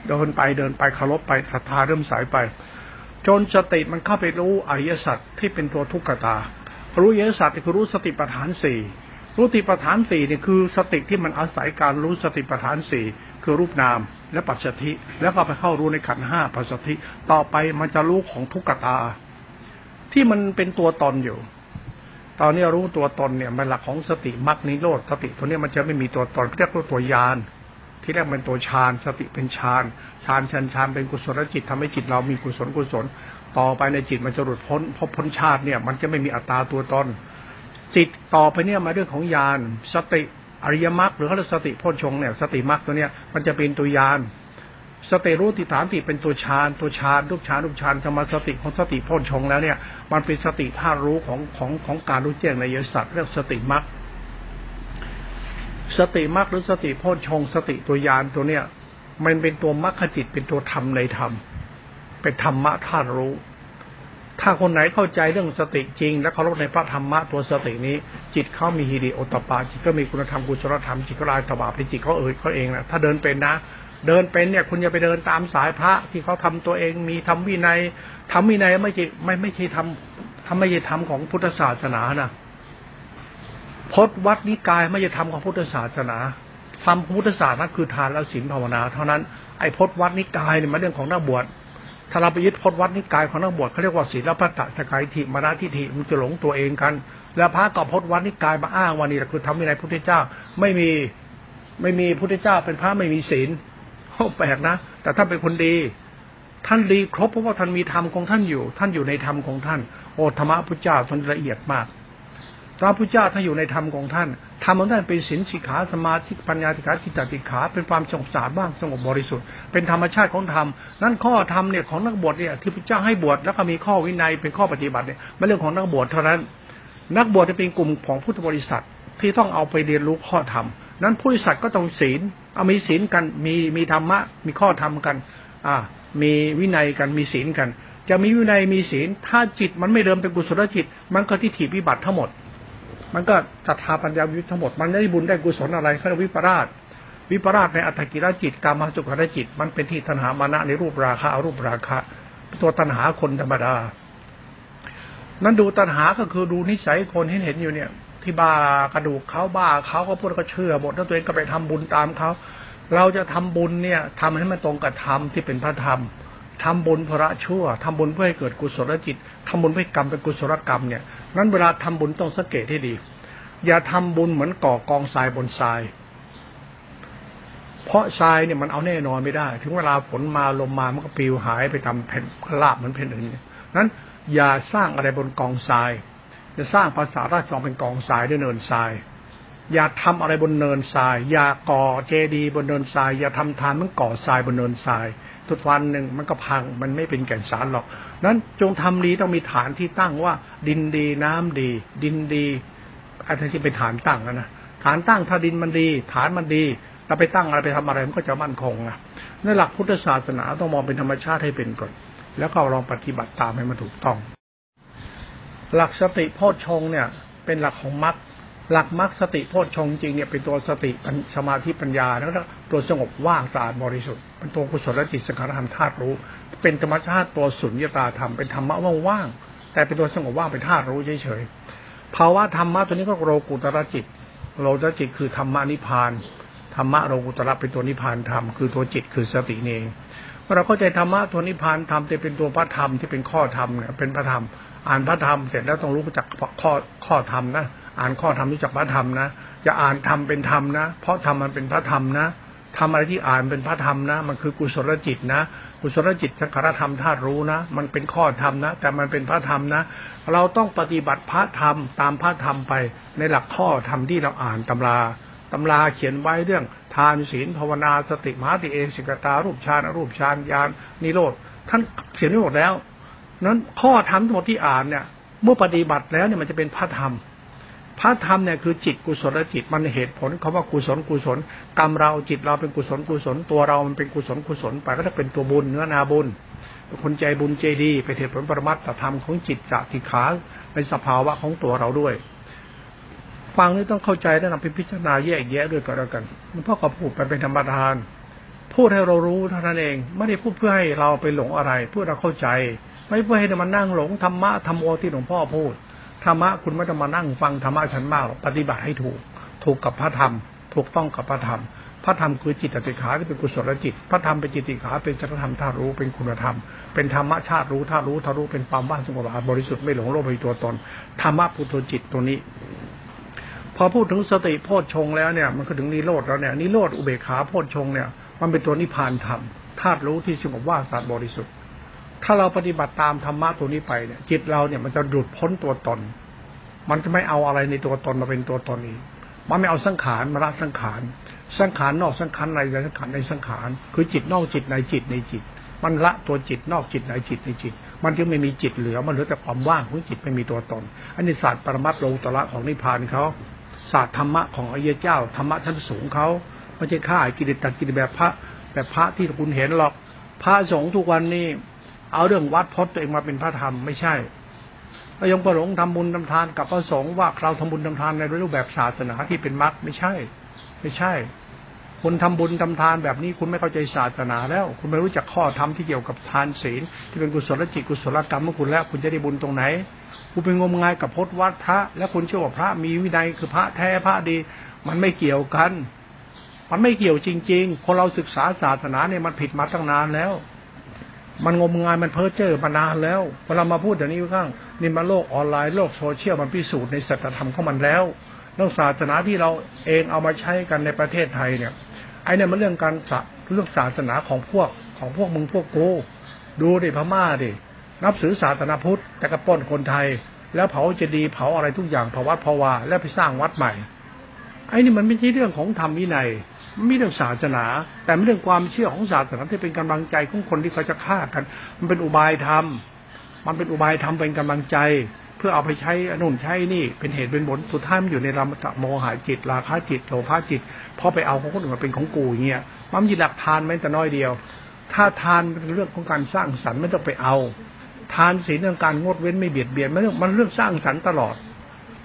เดินไปเดินไปเคารพไปศรัทธาเริ่มสายไปจนสติมันเข้าไปรู้อริยสัจที่เป็นตัวทุกขตารู้อริยสัจคือรู้สติปัฏฐานสี่รู้สติปัฏฐานสี่เนี่ยคือสติที่มันอาศัยการรู้สติปัฏฐานสี่คือรูปนามและปัจฉิทิแล้วก็ไปเข้ารู้ในขันธ์ห้าปัจฉิทิต่อไปมันจะรู้ของทุกขตาที่มันเป็นตัวตนอยู่ตอนนี้รู้ตัวตนเนี่ยมันหลักของสติมรรคนิโรธสติตัวนี้มันจะไม่มีตัวตนเรียกว่าตัวญาณที่แรกเป็นตัวฌานสติเป็นฌานฌานชันฌานเป็นกุศลจิตทำให้จิตเรามีกุศลกุศลต่อไปในจิตมันจะหลุดพ้นพบพ้นชาติเนี่ยมันจะไม่มีอัตตาตัวตนจิตต่อไปเนี่ยมาเรื่องของญาณสติอริยมรรคหรือเขาเรียกสติโพชฌงค์เนี่ยสติมรรคตัวเนี้ยมันจะเป็นตัวญาณสติรู้ติฐานติเป็นตัวฌานตัวฌานรูปฌานรูปฌานธรรมสติของสติโพชฌงค์แล้วเนี่ยมันเป็นสติท่ารู้ของของของการรู้แจ้งในอริยสัจเรียกสติมรรคสติมรรคหรือสติโพชฌงค์สติตัวญาณตัวเนี้ยมันเป็นตัวมรรคจิตเป็นตัวธรรมในธรรมเป็นธรรมะท่ารู้ถ้าคนไหนเข้าใจเรื่องสติจริงและเคารพในพระธรรมะตัวสตินี้จิตเขามีหิริโอตปาจิตก็มีคุณธรรมกุศลธรรมจิตก็ลายตบะเป็นจิตเขาเอ่ยเขาเองนะถ้าเดินเป็นนะเดินเป็นเนี่ยคุณอย่าไปเดินตามสายพระที่เขาทำตัวเองมีทำวินัยทำวินัยไม่ใช่ไม่ไม่ใช่ทำทำไม่ใช่ทำของพุทธศาสนานะพจน์วัดนิกายไม่ใช่ทำของพุทธศาสนาทำพุทธศาสนาคือทานและศีลภาวนาเท่านั้นไอ้พจน์วัดนิกายเนี่ยมันเรื่องของนักบวชถ้าเราไปยึดพจน์วัดนิกายของนักบวชเขาเรียกว่าศีลพัตตะสกายทิมานะทิฏฐิมันจะหลงตัวเองกันแล้วพระก็พจน์วัดนิกายมาอ้างว่านี่คือทำวินัยพุทธเจ้าไม่มีไม่มีพุทธเจ้าเป็นพระไม่มีศีลโอ้แปลกนะแต่ท่านเป็นคนดีท่านดีครบเพราะว่าท่านมีธรรมของท่านอยู่ท่านอยู่ในธรรมของท่านโอธรรมะพุทธเจ้าท่านละเอียดมากพระพุทธเจ้าท่านอยู่ในธรรมของท่านธรรมของท่านเป็นศีลสิกขาสมาธิปัญญาสิกขาจิตตสิกขาเป็นความสงบสะอาดบ้างสงบบริสุทธิ์เป็นธรรมชาติของธรรมนั่นข้อธรรมเนี่ยของนักบวชเนี่ยที่พุทธเจ้าให้บวชแล้วก็มีข้อวินัยเป็นข้อปฏิบัติเนี่ยไม่เรื่องของนักบวชเท่านั้นนักบวชจะเป็นกลุ่มของพุทธบริษัทที่ต้องเอาไปเรียนรู้ข้อธรรมนั้นผู้บริษัทก็ต้องศีลเอามีศีลกันมีมีธรรมะมีข้อธรรมกันอ่ามีวินัยกันมีศีลกันจะมีวินัยมีศีลถ้าจิตมันไม่เริ่มเป็นกุศลจิตมันก็ทิฏฐิวิบัติทั้งหมดมันก็ศรัทธาปัญญาวิมุตติทั้งหมดมันได้บุญได้กุศลอะไรเขาเรียกวิปราชวิปราชในอัตถกิรจิตกามสุขารจิตมันเป็นที่ตัณหามานะในรูปราคะรูปราคะตัวตัณหาคนธรรมดานั้นดูตัณหาก็คือดูนิสัยคนที่เห็นอยู่เนี่ยที่บ้ากระดูกเขาบ้าเขาก็พูดก็เชื่อหมดแล้วตัวเองก็ไปทำบุญตามเขาเราจะทำบุญเนี่ยทำให้มันตรงกับธรรมที่เป็นพระธรรมทำบุญพระชั่วทำบุญเพื่อให้เกิดกุศลจิตทำบุญเพื่อกรรมเป็นกุศลกรรมเนี่ยนั้นเวลาทำบุญต้องสังเกตให้ดีอย่าทำบุญเหมือนก่อกองทรายบนทรายเพราะทรายเนี่ยมันเอาแน่นอนไม่ได้ถึงเวลาฝนมาลมมามันก็ปลิวหายไปตามแผ่นลาบเหมือนแผ่นอื่นนั้นอย่าสร้างอะไรบนกองทรายจะสร้างภาษาราชองเป็นกองทรายด้วยเนินทรายอย่าทำอะไรบนเนินทรายอย่าก่อเจดีย์บนเนินทรายอย่าทำทานมันก่อทรายบนเนินทรายทุกวันหนึ่งมันก็พังมันไม่เป็นแก่นสารหรอกนั้นจงทำดีต้องมีฐานที่ตั้งว่าดินดีน้ำดีดินดีอันที่เป็นฐานตั้งนะนะฐานตั้งถ้าดินมันดีฐานมันดีเราไปตั้งอะไรไปทำอะไรมันก็จะมั่นคงนะในหลักพุทธศาสนาต้องมองเป็นธรรมชาติให้เป็นก่อนแล้วก็ลองปฏิบัติตามให้มันถูกต้องหลักสติโพชฌงค์เนี่ยเป็นหลักของมรรคหลักมรรคสติโพชฌงค์จริงเนี่ยเป็นตัวสติสมาธิปัญญาแล้วก็ตัวสงบว่างสะอาดบริสุทธิ์เป็นตัวกุศลจิตสังขารธรรมธาตุรู้เป็นธรรมชาติตัวสุญญตาธรรมเป็นธรรมะว่างๆแต่เป็นตัวสงบว่างเป็นธาตุรู้เฉยๆภาวะธรรมะตัวนี้ก็โลกุตระจิตโลกุตระจิตคือธรรมะนิพพานธรรมะโลกุตระเป็นตัวนิพพานธรรมคือตัวจิตคือสติเองเมื่อเราเข้าใจธรรมะตัวนิพพานธรรมจะเป็นตัวพระธรรมที่เป็นข้อธรรมเนี่ยเป็นพระธรรมอ่านพระธรรมเสร็จแล้วต้องรู้จักข้อข้อธรรมนะอ่านข้อธรรมรู้จักพระธรรมนะอย่าอ่านธรรมเป็นธรรมนะเพราะธรรมมันเป็นพระธรรมนะทำอะไรที่อ่านเป็นพระธรรมนะมันคือกุศลจิตนะกุศลจิตสังขารธรรมธาตุรู้นะมันเป็นข้อธรรมนะแต่มันเป็นพระธรรมนะเราต้องปฏิบัติพระธรรมตามพระธรรมไปในหลักข้อธรรมที่เราอ่านตำราตำราเขียนไว้เรื่องทานศีลภาวนาสติมหาติเอสิกตารูปฌานอรูปฌานญาณนิโรธท่านเขียนไว้หมดแล้วนั้นข้อธรรมทั้งหมดที่อ่านเนี่ยเมื่อปฏิบัติแล้วเนี่ยมันจะเป็นพระธรรมพระธรรมเนี่ยคือจิตกุศลจิตมันเหตุผลเขาว่ากุศลกุศลกรรมเราจิตเราเป็นกุศลกุศลตัวเรามันเป็นกุศลกุศลไปก็จะเป็นตัวบุญเนื้อนาบุญเป็นคนใจบุญใจดีไปเหตุผลปรมัตถธรรมของจิตจากทิขาในสภาวะของตัวเราด้วย ฟังนี่ต้องเข้าใจและนำไปพิจารณาแยกแยะด้วยก็แล้วกันมันพ่อก็พูดไปเป็นธรรมทานพูดให้เรารู้เท่านั้นเองไม่ได้พูดเพื่อให้เราไปหลงอะไรเพื่อเราเข้าใจไม่เพื่อให้มันนั่งหลงธรรมะธรรมโอที่หลวงพ่อพูดธรรมะคุณไม่ต้องมานั่งฟังธรรมะฉันมากหรอกปฏิบัติให้ถูกถูกกับพระธรรมถูกต้องกับพระธรรมพระธรรมคือจิตติขาที่เป็นกุศลจิตพระธรรมเป็นจิตติขาเป็นสัจธรรมธาตุรู้เป็นคุณธรรมเป็นธรรมชาติรู้ธาตุรู้ธาตุรู้เป็นความว่างสงบบริสุทธิ์ไม่หลงโลภในตัวตนธรรมะปุถุจิตตัวนี้พอพูดถึงสติโพชฌงค์แล้วเนี่ยมันก็ถึงนิโรธแล้วเนี่ยนิโรธอุเบกขาโพชฌงค์เนี่ยมันเป็นตัวนิพพานธรรมธาตุรู้ที่สงบว่างสะอาดบริสุทธิ์ถ้าเราปฏิบัติตามธรรมะตัวนี้ไปเนี่ยจิตเราเนี่ยมันจะหลุดพ้นตัวตนมันจะไม่เอาอะไรในตัวตนมาเป็นตัวตนอีกมันไม่เอาสังขารมาละสังขารสังขารนอกสังขารในสังขารในสังขารคือจิตนอกจิตในจิตในจิตมันละตัวจิตนอกจิตในจิตในจิตมันจึงไม่มีจิตเหลือมันเหลือแต่ความว่างของจิตไม่มีตัวตนอันนี้ศาสตร์ปรมัตถ์โลกุตระของนิพพานเขาศาสตร์ธรรมะของอริยเจ้าธรรมะชั้นสูงเขาไม่ใช่ฆ่ากิเลสตัดกิเลสแบบพระแบบพระที่คุณเห็นหรอกพระสงฆ์ทุกวันนี้เอาเรื่องวัดพจน์ตัวเองมาเป็นพระธรรมไม่ใช่เรายังประหลงทำบุญทำทานกับพระสงฆ์ว่าเราทำบุญทำทานในรูปแบบศาสนาที่เป็นมรรคไม่ใช่ไม่ใช่คนทำบุญทำทานแบบนี้คุณไม่เข้าใจศาสนาแล้วคุณไม่รู้จักข้อธรรมที่เกี่ยวกับทานศีลที่เป็นกุศลจิตกุศลกรรมของคุณแล้วคุณจะได้บุญตรงไหนคุณไปงมงายกับพจน์วัดพระและคุณเชื่อว่าพระมีวินัยคือพระแท้พระดีมันไม่เกี่ยวกันมันไม่เกี่ยวจริงๆคนเราศึกษาศาสนาเนี่ยมันผิดมาตั้งนานแล้วมันงมงายมันเพ้อเจ้อมานานแล้วเวลามาพูดอย่างนี้ข้างนี่มาโลกออนไลน์โลกโซเชียลมันพิสูจน์ในสัจธรรมของมันแล้วเรื่องศาสนาที่เราเองเอามาใช้กันในประเทศไทยเนี่ยไอ้เนี่ยมันเรื่องการเรื่องศาสนาของพวกของพวกมึงพวกกูดูดิพม่าดินับถือศาสนาพุทธแต่กระป้นคนไทยแล้วเผาเจดีย์เผาอะไรทุกอย่างเผาวัดเผาวาแล้วไปสร้างวัดใหม่ไอ้นี่มันไม่ใช่เรื่องของธรรมวินัยมันไม่เรื่องศาสนาแต่เป็นเรื่องความเชื่อของศาสนาที่เป็นกำลังใจของคนที่เขาจะฆ่ากันมันเป็นอุบายธรรมมันเป็นอุบายธรรมเป็นกำลังใจเพื่อเอาไปใช้อนุนใช้นี่เป็นเหตุเป็นผลสุดท้ายมันอยู่ในรามตะโมหะจิตราคะจิตโลภะจิตพอไปเอาของคนอื่นมาเป็นของกูอย่างเงี้ยมันมีหลักทานแม้แต่น้อยเดียวถ้าทานเป็นเรื่องของการสร้างสรรค์ไม่ต้องไปเอาทานศีลเรื่องการงดเว้นไม่เบียดเบียนมันเรื่องมันเรื่องสร้างสรรค์ตลอด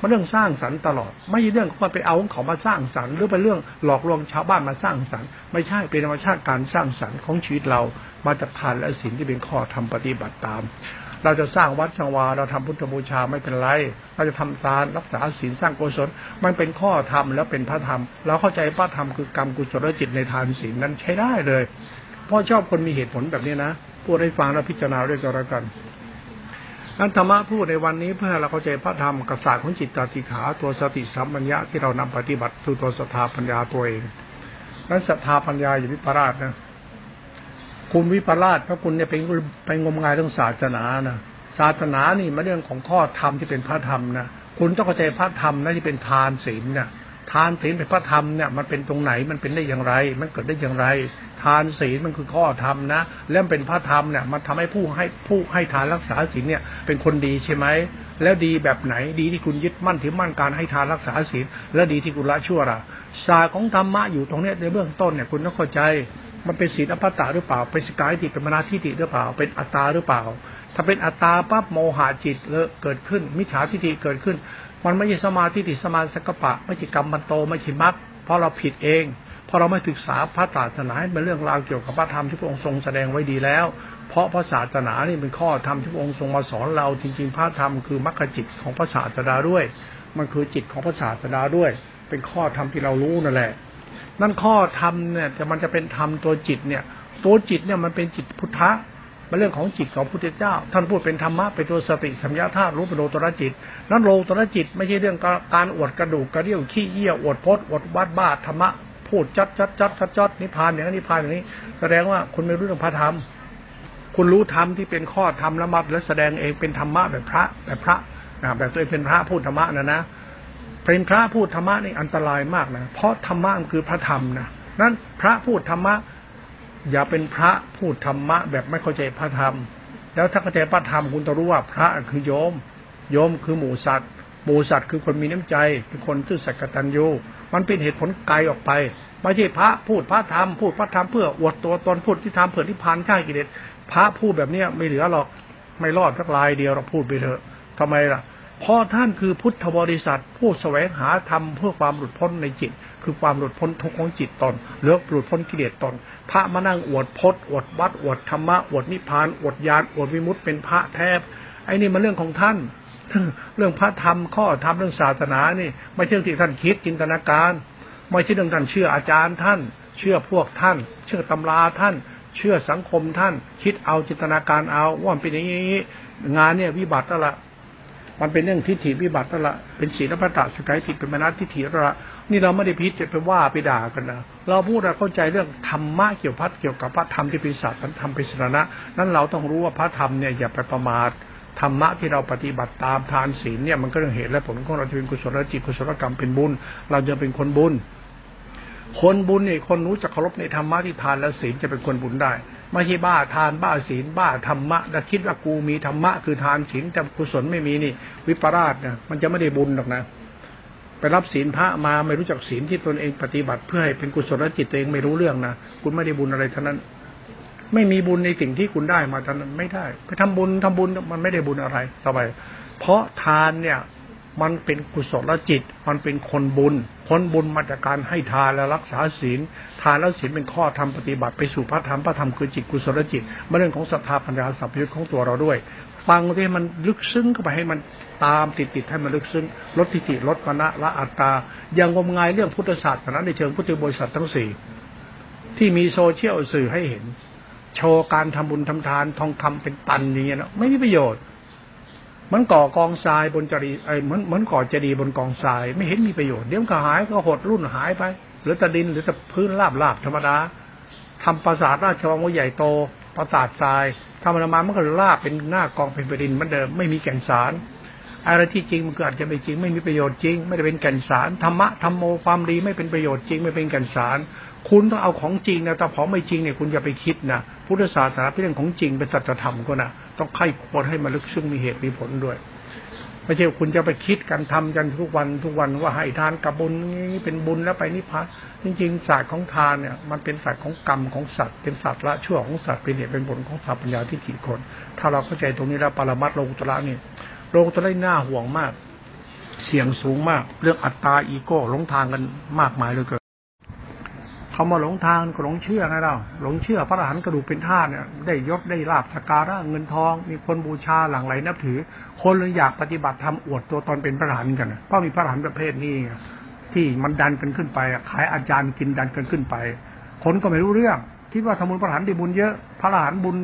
มันเรื่องสร้างสรรค์ตลอดไม่ใช่เรื่องของไปเอาของเขามาสร้างสรรค์หรือเป็นเรื่องหลอกลวงชาวบ้านมาสร้างสรรค์ไม่ใช่เป็นธรรมชาติการสร้างสรรค์ของชีวิตเรามาจากทานและศีลที่เป็นข้อธรรมปฏิบัติตามเราจะสร้างวัดสังวาเราทำพุทธบูชาไม่เป็นไรเราจะทำทานรักษาศีลสร้างกุศลมันเป็นข้อธรรมแล้วเป็นพระธรรมเราเข้าใจพระธรรมคือกรรมกุศลจิตในทานศีลนั้นใช้ได้เลยพ่อชอบคนมีเหตุผลแบบนี้นะพูดให้ฟังและพิจารณาด้วยกันแล้วกันนั้นธรรมะพูดในวันนี้เพื่อเราเข้าใจพระธรรมกษัตริย์ของจิตตติขาตัวสติสัมปัญญะที่เรานำปฏิบัติคือตัวศรัทธาปัญญาตัวเองนั้นศรัทธาปัญญาอยู่วิปลาสนะคุณวิปลาสเพราะคุณเนี่ยเป็นไปงมงายเรื่องศาสนานะศาสนานี่มันเรื่องของข้อธรรมที่เป็นพระธรรมนะคุณต้องเข้าใจพระธรรมนะที่เป็นทานศีลนะทานศีลเป็นพระธรรมเนี่ยมันเป็นตรงไหนมันเป็นได้อย่างไรมันเกิดได้อย่างไรทานศีลมันคือข้อธรรมนะแล้วเป็นพระธรรมเนี่ยมันทำให้ผู้ให้ผู้ให้ทานรักษาศีลเนี่ยเป็นคนดีใช่ไหมแล้วดีแบบไหนดีที่คุณยึดมั่นถือมั่นการให้ทานรักษาศีลและดีที่คุณละชั่วล่ะศาสตร์ของธรรมะอยู่ตรงเนี้ยในเบื้องต้นเนี่ยคุณต้องเข้าใจมันเป็นศีลอัปปตะหรือเปล่าเป็นสกายติกรรมนาทิฏฐิหรือเปล่าเป็นอัตตาหรือเปล่าถ้าเป็นอัตตาปั๊บโมหะจิตเกิดขึ้นมิจฉาทิฏฐิเกิดขึ้นมันไม่ใช่สมาธิติสมาสังกัปปะไม่ใช่กรรมมันโตไม่ใช่มรรคเพราะเราผิดเองเพราะเราไม่ศึกษาพระศาสนาเป็นเรื่องราวเกี่ยวกับพระธรรมที่พระองค์ทรงแสดงไว้ดีแล้วเพราะพระศาสนานี่เป็นข้อธรรมที่พระองค์ทรงมาสอนเราจริงๆพระธรรมคือมรรคจิตของพระศาสดาด้วยมันคือจิตของพระศาสดาด้วยเป็นข้อธรรมที่เรารู้นั่นแหละนั่นข้อธรรมเนี่ยแต่มันจะเป็นธรรมตัวจิตเนี่ยตัวจิตเนี่ยมันเป็นจิตพุทธะเป็นเรื่องของจิตของพระพุทธเจ้าท่านพูดเป็นธรรมะเป็นตัวสติสัมยาธาตุรู้เป็นโลตระจิตนั้นโลตระจิตไม่ใช่เรื่องการอวดกระดูกกระเดี่ยวขี้เยี่ยวอวดพจน์อวดวัดบ้าธรรมะพูดจัดจัดจัดจัดจัดนิพพานอย่างนิพพานอย่างนี้แสดงว่าคุณไม่รู้เรื่องพระธรรมคุณรู้ธรรมที่เป็นข้อธรรมละมัดและแสดงเองเป็นธรรมะแบบพระแบบพระแบบตัวเองเป็นพระพูดธรรมะนะนะเป็นพระพูดธรรมะนี่อันตรายมากนะเพราะธรรมะมันคือพระธรรมนะนั้นพระพูดธรรมะอย่าเป็นพระพูดธรรมะแบบไม่เข้าใจพระธรรมแล้วถ้าเข้าใจพระธรรมคุณจะรู้ว่าพระคือโยมโยมคือหมู่สัตว์หมู่สัตว์คือคนมีน้ำใจเป็นคนซื่อสัตย์กตัญญูมันเป็นเหตุผลไกลออกไปไม่ใช่พระพูดพระธรรมพูดพระธรรมเพื่ออวดตัวตนพูดที่ทำเพื่อนิพพานฆ่ากิเลสพระพูดแบบเนี้ยไม่เหลือหรอกไม่รอดสักรายเดียวเราพูดไปเถอะทำไมล่ะ เพราะท่านคือพุทธบริษัทผู้แสวงหาธรรมเพื่อความหลุดพ้นในจิตคือความหลุดพ้นทุกข์ของจิตตนหรือหลุดพ้นกิเลสตนพระมานั่งอวดพจน์อวดวัดอวดธรรมะอวดนิพพานอวดญาณอวดวิมุตติเป็นพระแท้ไอ้นี่มันเรื่องของท่านเรื่องพระธรรมข้อธรรมเรื่องศาสนานี่ไม่ใช่เรื่องที่ท่านคิดจินตนาการไม่ใช่เรื่องท่านเชื่ออาจารย์ท่านเชื่อพวกท่านเชื่อตำราท่านเชื่อสังคมท่านคิดเอาจินตนาการเอาว่ามันเป็นอย่างนี้งานเนี่ยวิบัติละมันเป็นเรื่องทิฏฐิวิบัติละเป็นศีลพัตตสุขัยติเป็นมนัสทิฏฐิละนี่เราไม่ได้พิจารณาไปว่าไปด่ากันนะเราพูดเราเข้าใจเรื่องธรรมะเกี่ยวพัดเกี่ยวกับพระธรรมที่เป็นศาสนธรรมเป็นศาสนานั้นเราต้องรู้ว่าพระธรรมเนี่ยอย่าไปประมาทธรรมะที่เราปฏิบัติตามทานศีลเนี่ยมันก็เรื่องเหตุและผลของเราจะเป็นกุศลจิตกุศลกรรมเป็นบุญเราจะเป็นคนบุญคนบุญเนี่ยคนรู้จักเคารพในธรรมะที่ทานและศีลจะเป็นคนบุญได้ไม่ใช่บ้าทานบ้าศีลบ้าธรรมะแล้วคิดว่ากูมีธรรมะคือทานศีลแต่กุศลไม่มีนี่วิปลาสนะมันจะไม่ได้บุญหรอกนะไปรับศีลพระมาไม่รู้จักศีลที่ตนเองปฏิบัติเพื่อให้เป็นกุศลจิตตัวเองไม่รู้เรื่องนะคุณไม่ได้บุญอะไรทั้งนั้นไม่มีบุญในสิ่งที่คุณได้มาทั้งนั้นไม่ได้ไปทำบุญทำบุญมันไม่ได้บุญอะไรต่อไปเพราะทานเนี่ยมันเป็นกุศลจิตมันเป็นคนบุญคนบุญมาจากการให้ทานและรักษาศีลทานและศีลเป็นข้อธรรมปฏิบัติไปสู่พระธรรมพระธรรมคือจิตกุศลจิตมาเรื่องของศรัทธาปัญญาสัพพยุตของตัวเราด้วยฟังที่มันลึกซึ้งเข้าไปให้มันตามติดๆให้มันลึกซึ้งลดทิฏฐิลดมานะละอัตตาอย่างงมงายเรื่องพุทธศาสนาในเชิงพุทธบริษัททั้งสี่ที่มีโซเชียลสื่อให้เห็นโชว์การทำบุญทำทานทองคำเป็นตันอย่างเงี้ยนะไม่มีประโยชน์มันก่อกองทรายบนเจดีย์ไอ้เหมือนเหมือนก่อเจดีย์บนกองทรายไม่เห็นมีประโยชน์เดี๋ยวก็หายก็หดรุ่นหายไปหรือตะดินหรือตะพื้นราบๆธรรมดาทำปราสาทราชวังใหญ่โตปราสาททรายทำมันมามันก็ราบเป็นหน้ากองเป็นประดินเหมือนเดิมไม่มีแก่นสารอะไรที่จริงมันก็อาจจะไม่จริงไม่มีประโยชน์จริงไม่ได้เป็นแก่นสารธรรมะธรรมโมความดีไม่เป็นประโยชน์จริงไม่เป็นแก่นสารคุณต้องเอาของจริงนะแต่ของไม่จริงเนี่ยคุณอย่าไปคิดนะพุทธศาสนาเป็นเรื่องของจริงเป็นสัจธรรมก็นะต้องไข้ควรให้มันลึกซึ้งมีเหตุมีผลด้วยไม่ใช่คุณจะไปคิดกันทำกันทุกวันทุกวันว่าให้ทานกับบุญนี่เป็นบุญแล้วไปนิพพานจริงๆศาสตร์ของทานเนี่ยมันเป็นศาสตร์ของกรรมของสัตว์เป็นศาสตร์ละชั่วของสัตว์เป็นเหตุเป็นผลของสัพพัญญาที่กี่คนถ้าเราเข้าใจตรงนี้แล้วปรมัตถ์โลกุตระนี่โลกุตระน่าห่วงมากเสี่ยงสูงมากเรื่องอัตตาอีโก้หลงทางกันมากมายเลยเกินเขามาหลงทางก็หลงเชื่อนะเราหลงเชื่อพระอรหันต์กระดูกเป็นธาตุเนี่ยได้ยศได้ลาภสักการะเงินทองมีคนบูชาหลั่งไหลนับถือคนเลยอยากปฏิบัติธรรมอวดตัวตนเป็นพระอรหันต์กันเพราะมีพระอรหันต์ประเภทนี้ที่มันดันกันขึ้นไปขายอาจารย์กินดันกันขึ้นไปคนก็ไม่รู้เรื่องคิดว่าทำบุญพระอรหันต์ได้บุญเยอะพระอรหันต์บุญ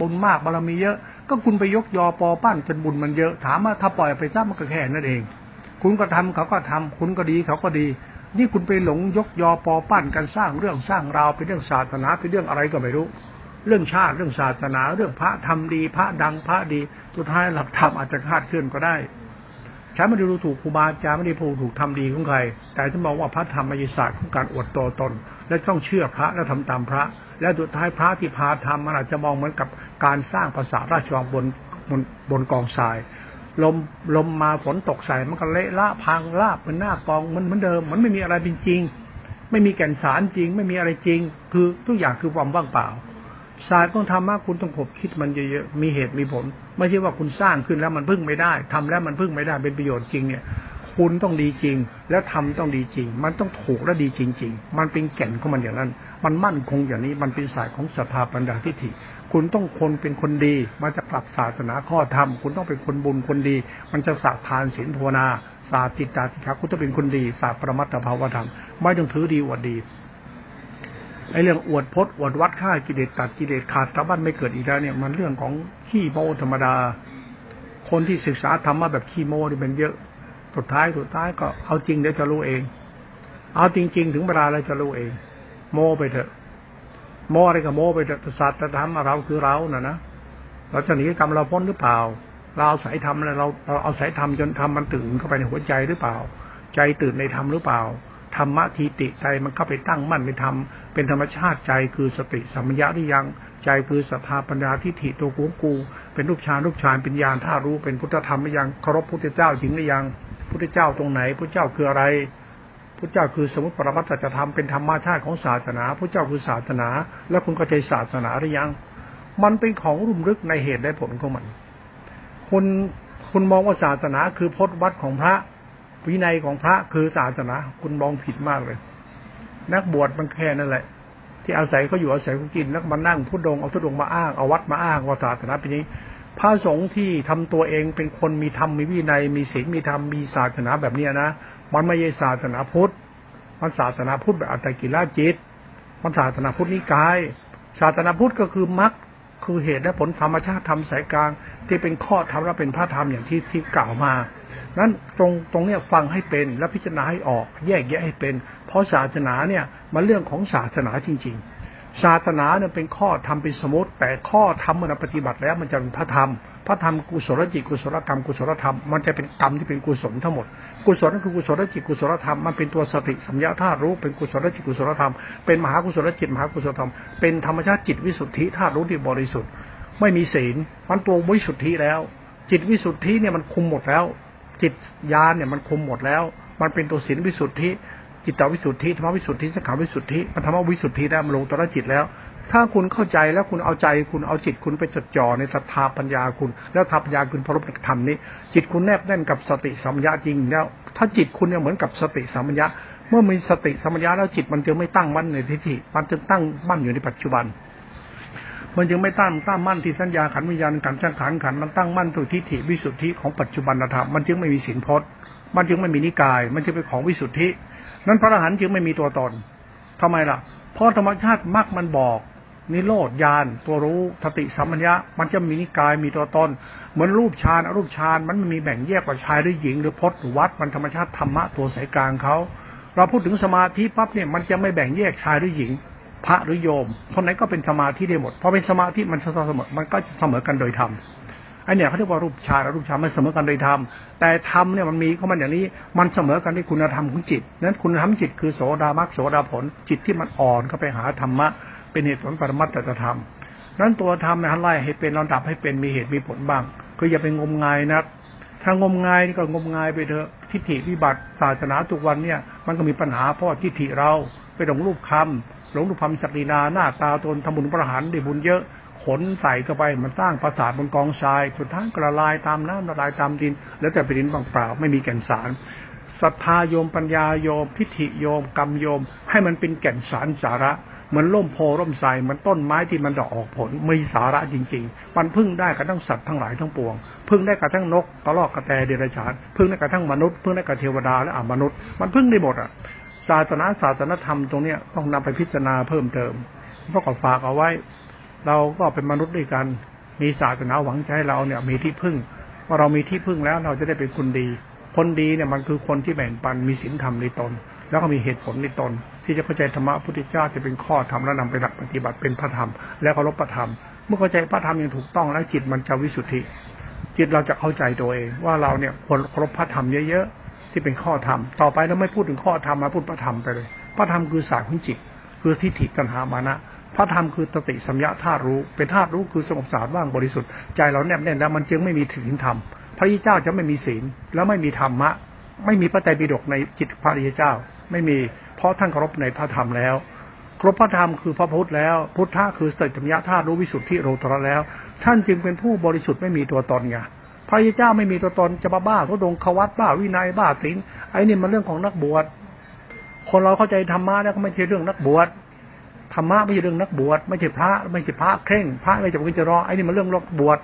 บุญมากบารมีเยอะก็คุณไปยกยอปอปั้นจนบุญมันเยอะถามว่าถ้าปล่อยไปซะมันก็แค่นั่นเองคุณก็ทำเขาก็ทำคุณก็ดีเขาก็ดีนี่คุณไปหลงยกยอปอปั้นกันสร้างเรื่องสร้างราวเป็นเรื่องศาสนาเป็นเรื่องอะไรก็ไม่รู้เรื่องชาติเรื่องศาสนาเรื่องพระทำดีพระดังพระดีสุดท้ายหลักธรรมอาจจะคาดเคลื่อนก็ได้ฉันไม่ได้ดูถูกครูบาอาจารย์ไม่ได้พูดถูกทำดีของใครแต่ฉันมองว่าพระธรรมมายศาสตร์ของการอวดตัวตนและต้องเชื่อพระและทำตามพระและสุดท้ายพระที่พาทำมันอาจจะมองเหมือนกับการสร้างปราสาทราชวังบนบนกองทรายลมลมมาฝนตกใส่มันก็เละละพังลาบมันหน้ากองมันเหมือนเดิมมันไม่มีอะไรเป็นจริงไม่มีแก่นสารจริงไม่มีอะไรจริงคือทุกอย่างคือความว่างเปล่าศาสตร์ต้องทำมากคุณต้องขบคิดมันเยอะๆมีเหตุมีผลไม่ใช่ว่าคุณสร้างขึ้นแล้วมันพึ่งไม่ได้ทำแล้วมันพึ่งไม่ได้เป็นประโยชน์จริงเนี่ยคุณต้องดีจริงและทำต้องดีจริงมันต้องถูกและดีจริงๆมันเป็นแก่นของมันอย่างนั้นมันมั่นคงอย่างนี้มันเป็นศาสตร์ของศรัทธาปัญญาทิฏฐิคุณต้องคนเป็นคนดีมาจะกลับศาสนาข้อธรรมคุณต้องเป็นคนบุญคนดีมันจะศาสตร์ทานศีลภาวนาศาสตร์จิตตาสิกขาคุณต้องเป็นคนดีศาสตร์ปรมัตถภาวธรรมไม่ต้องถือดีอวดดีไอ้เรื่องอวดพจน์อวดวัดฆ่ากิเลสตัดกิเลสขาดสะบั้นไม่เกิดอีกแล้วเนี่ยมันเรื่องของขี้โม้ธรรมดาคนที่ศึกษาธรรมะแบบขี้โม้นี่เป็นเยอะสุดท้ายสุดท้ายก็เอาจริงเดี๋ยวจะรู้เองเอาจริงๆถึงเวลาเราจะรู้เองโม้ไปเถอะโม้อะไรก็โม้ไปเถอะศาสตร์ธรรมเราคือเรานะนะเราจะหนีกรรมเราพ้นหรือเปล่าเราเอาสายธรรมเราเราเอาสายธรรมจนธรรมมันตื่นเข้าไปในหัวใจหรือเปล่าใจตื่นในธรรมหรือเปล่าธรรมะทีติใจมันเข้าไปตั้งมั่นในธรรมเป็นธรรมชาติใจคือสติสัมปชัญญะหรือยังใจคือศรัทธาปัญญาทิฏฐิตัวกูกูเป็นรูปฌานรูปฌานเป็นญาณถ้ารู้เป็นพุทธธรรมหรือยังเคารพพุทธเจ้าจริงหรือยังพุทธเจ้าตรงไหนพุทธเจ้าคืออะไรพุทธเจ้าคือสมุติปรมัตถธรรมเป็นธรรมชาติของศาสนาพุทธเจ้าคือศาสนาแล้วคุณเข้าใจศาสนาหรือยังมันเป็นของลุ่มลึกในเหตุและผลของมันคน คุณมองว่าศาสนาคือพจน์วัดของพระวินัยของพระคือศาสนาคุณมองผิดมากเลยนักบวชมันแค่นั่นแหละที่อาศัยเขาอยู่อาศัยเขากินแล้วมานั่งพุทธงเอาพุทธงมาอ้างเอาวัดมาอ้างว่าศาสนาเป็นนี้พระสงฆ์ที่ทำตัวเองเป็นคนมีธรรมมีวินัยมีศีลมีธรรมมีศาสนาแบบนี้นะมันไม่ใช่ศาสนาพุทธมันศาสนาพุทธแบบอัตตกิลาจิตมันศาสนาพุทธนิกายศาสนาพุทธก็คือมรรคคือเหตุและผลธรรมชาติธรรมสายกลางที่เป็นข้อธรรมและเป็นพระธรรมอย่างที่ที่กล่าวมานั้นตรงตรงเนี้ยฟังให้เป็นและพิจารณาให้ออกแยกแยะให้เป็นเพราะศาสนาเนี่ยมันเรื่องของศาสนาจริงๆศาสนาเนี่ยเป็นข้อธรรมเป็นสมมติแต่ข้อธรรมเมื่อปฏิบัติแล้วมันจะเป็นพระธรรมพระธรรมกุศลจิตกุศลกรรมกุศลธรรมมันจะเป็นกรรมที่เป็นกุศลทั้งหมดกุศลนั่นคือกุศลจิตกุศลธรรมมันเป็นตัวสติสัมยาธาตุรู้เป็นกุศลจิตกุศลธรรมเป็นมหากุศลจิตมหากุศลธรรมเป็นธรรมชาติจิตวิสุทธิธาตุรู้ที่บริสุทธิ์ไม่มีศีลมันตัววิสุทธิแล้วจิตวิสุทธิเนี่ยมันคุมหมดแล้วจิตญาณเนี่ยมันคุมหมดแล้วมันเป็นตัวศีลวิสุทธิจิตตวิสุทธิธรรมวิสุทธิสังขารวิสุทธิมันธรรมวิสุทธิได้มันลงตระจิตแล้วถ้าคุณเข้าใจแล้วคุณเอาใจคุณเอาจิตคุณไปจดจ่อในศรัทธาปัญญาคุณแล้วทัพยาคุณพระรูปธรรมนี้จิตคุณแนบแน่นกับสติสัมยาจริงแล้วถ้าจิตคุณเนี่ยเหมือนกับสติสัมยาเมื่อมีสติสัมยาแล้วจิตมันจะไม่ตั้งมั่นในทิฏฐิมันจะตั้งมั่นอยู่ในปัจจุบันมันยังไม่ตั้งตั้งมั่นที่สัญญาขันธ์วิญญาณขันธ์สังขารขันธ์มันตั้งมั่นตัวทิฏฐิวิสุทธิของปัจจุบันธรรมมันจึงไม่มีศีลพจน์มันจึงไม่มีนิกายมันจึงเป็นของวิสุทธินั้นพระอรหันต์จึงไม่มีตัวตนทำไมล่ะเพราะธรรมชาติมรรคมันบอกนิโรธญาณตัวรู้สติสัมปชัญญะมันจะมีนิกายมีตัวตนเหมือนรูปฌานอรูปฌานมันมีแบ่งแยกว่าชายหรือหญิงหรือพจน์หรือวัดมันธรรมชาติธรรมะตัวสายกลางเขาเราพูดถึงสมาธิปั๊บเนี่ยมันจะไม่แบ่งแยกชายหรือหญิงพระหรือโยมคนไหนก็เป็นสมาธิได้หมดพอเป็นสมาธิมันเสมอมันก็เสมอกันโดยธรรมไอ้เนี่ยเขาเรียกว่ารูปฌานรูปฌานมันเสมอกันโดยธรรมแต่ธรรมเนี่ยมันมีของมันอย่างนี้มันเสมอกันด้วยคุณธรรมของจิตนั้นคุณธรรมจิตคือโสดามรรคโสดาผลจิตที่มันอ่อนเข้าไปหาธรรมะเป็นเหตุผลปรมัตถธรรมนั้นตัวธรรมเนี่ยไล่ให้เป็นลำดับให้เป็นมีเหตุมีผลบ้างก็อย่าไปงมงายนะถ้างมงายนี่ก็งมงายไปเถอะทิฏฐิวิบัติศาสนาทุกวันเนี่ยมันก็มีปัญหาเพราะทิฏฐิเราไปหลงรูปคำหลงรูปคำศักดินาหน้าตาตนทำบุญประหารได้บุญเยอะขนใส่เข้าไปมันสร้างปราสาทบนกองทรายสุดท้ายกระลายตามน้ำละลายตามดินแล้วแต่เป็นดินเปล่าไม่มีแก่นสารศรัทธาโยมปัญญาโยมทิฏฐิโยมกรรมโยมให้มันเป็นแก่นสารสาระเหมือนร่มโพร่มไทรเหมือนต้นไม้ที่มันดอกออกผลมีสาระจริงๆมันพึ่งได้กับทั้งสัตว์ทั้งหลายทั้งปวงพึ่งได้กับทั้งนกตะลอกกระแตเดรัจฉานพึ่งได้กับทั้งมนุษย์พึ่งได้กับเทวดาและอมนุษย์มันพึ่งได้หมดอ่ะศาสนาศาสนธรรมตรงนี้ต้องนำไปพิจารณาเพิ่มเติมเพราะก็ฝากเอาไว้เราก็เป็นมนุษย์ด้วยกันมีศาสนาหวังใจเราเนี่ยมีที่พึ่งว่าเรามีที่พึ่งแล้วเราจะได้เป็นคนดีคนดีเนี่ยมันคือคนที่แบ่งปันมีศีลธรรมในตนแล้วก็มีเหตุผลในตนที่จะเข้าใจธรรมะพุทธเจ้าจะเป็นข้อธรรมและนำไปหลักปฏิบัติเป็นพระธรรมและเคารพพระธรรมเมื่อเข้าใจพระธรรมอย่างถูกต้องแล้วจิตมันจะวิสุทธิจิตเราจะเข้าใจตัวเองว่าเราเนี่ยควรเคารพพระธรรมเยอะๆที่เป็นข้อธรรมต่อไปเราไม่พูดถึงข้อธรรมมาพูดพระธรรมไปเลยพระธรรมคือศาสตร์ของจิตคือทิฏฐิตัณหามานะพระธรรมคือสติสัมยาธาตุรู้เป็นธาตุรู้คือสงบสารว่างบริสุทธิ์ใจเราแนบแน่นแล้วมันจึงไม่มีถึงธรรมพระพุทธเจ้าจะไม่มีศีลแล้วไม่มีธรรมะไม่มีพระไตรปิฎกในจิตพระพุทธเจ้าไม่มีเพราะท่านเคารพในพระธรรมแล้วเคารพพระธรรมคือพระพุทธแล้วพุทธะคือสติสัมยาธาตุรู้วิสุทธิโลตระแล้วท่านจึงเป็นผู้บริสุทธิ์ไม่มีตัวตนไงพระพุทธเจ้าไม่มีตัวตนจะบ้าๆทุดงควัตบ้าวินัยบ้าศีลไอ้นี่มันเรื่องของนักบวชคนเราเข้าใจธรรมะแล้วก็ไม่ใช่เรื่องนักบวชธรรมะไม่ใช่เรื่องนักบวชไม่ใช่พระไม่ใช่พระเคร่งพระไม่จำเป็นจะรอไอ้นี่มันเรื่องนักบวช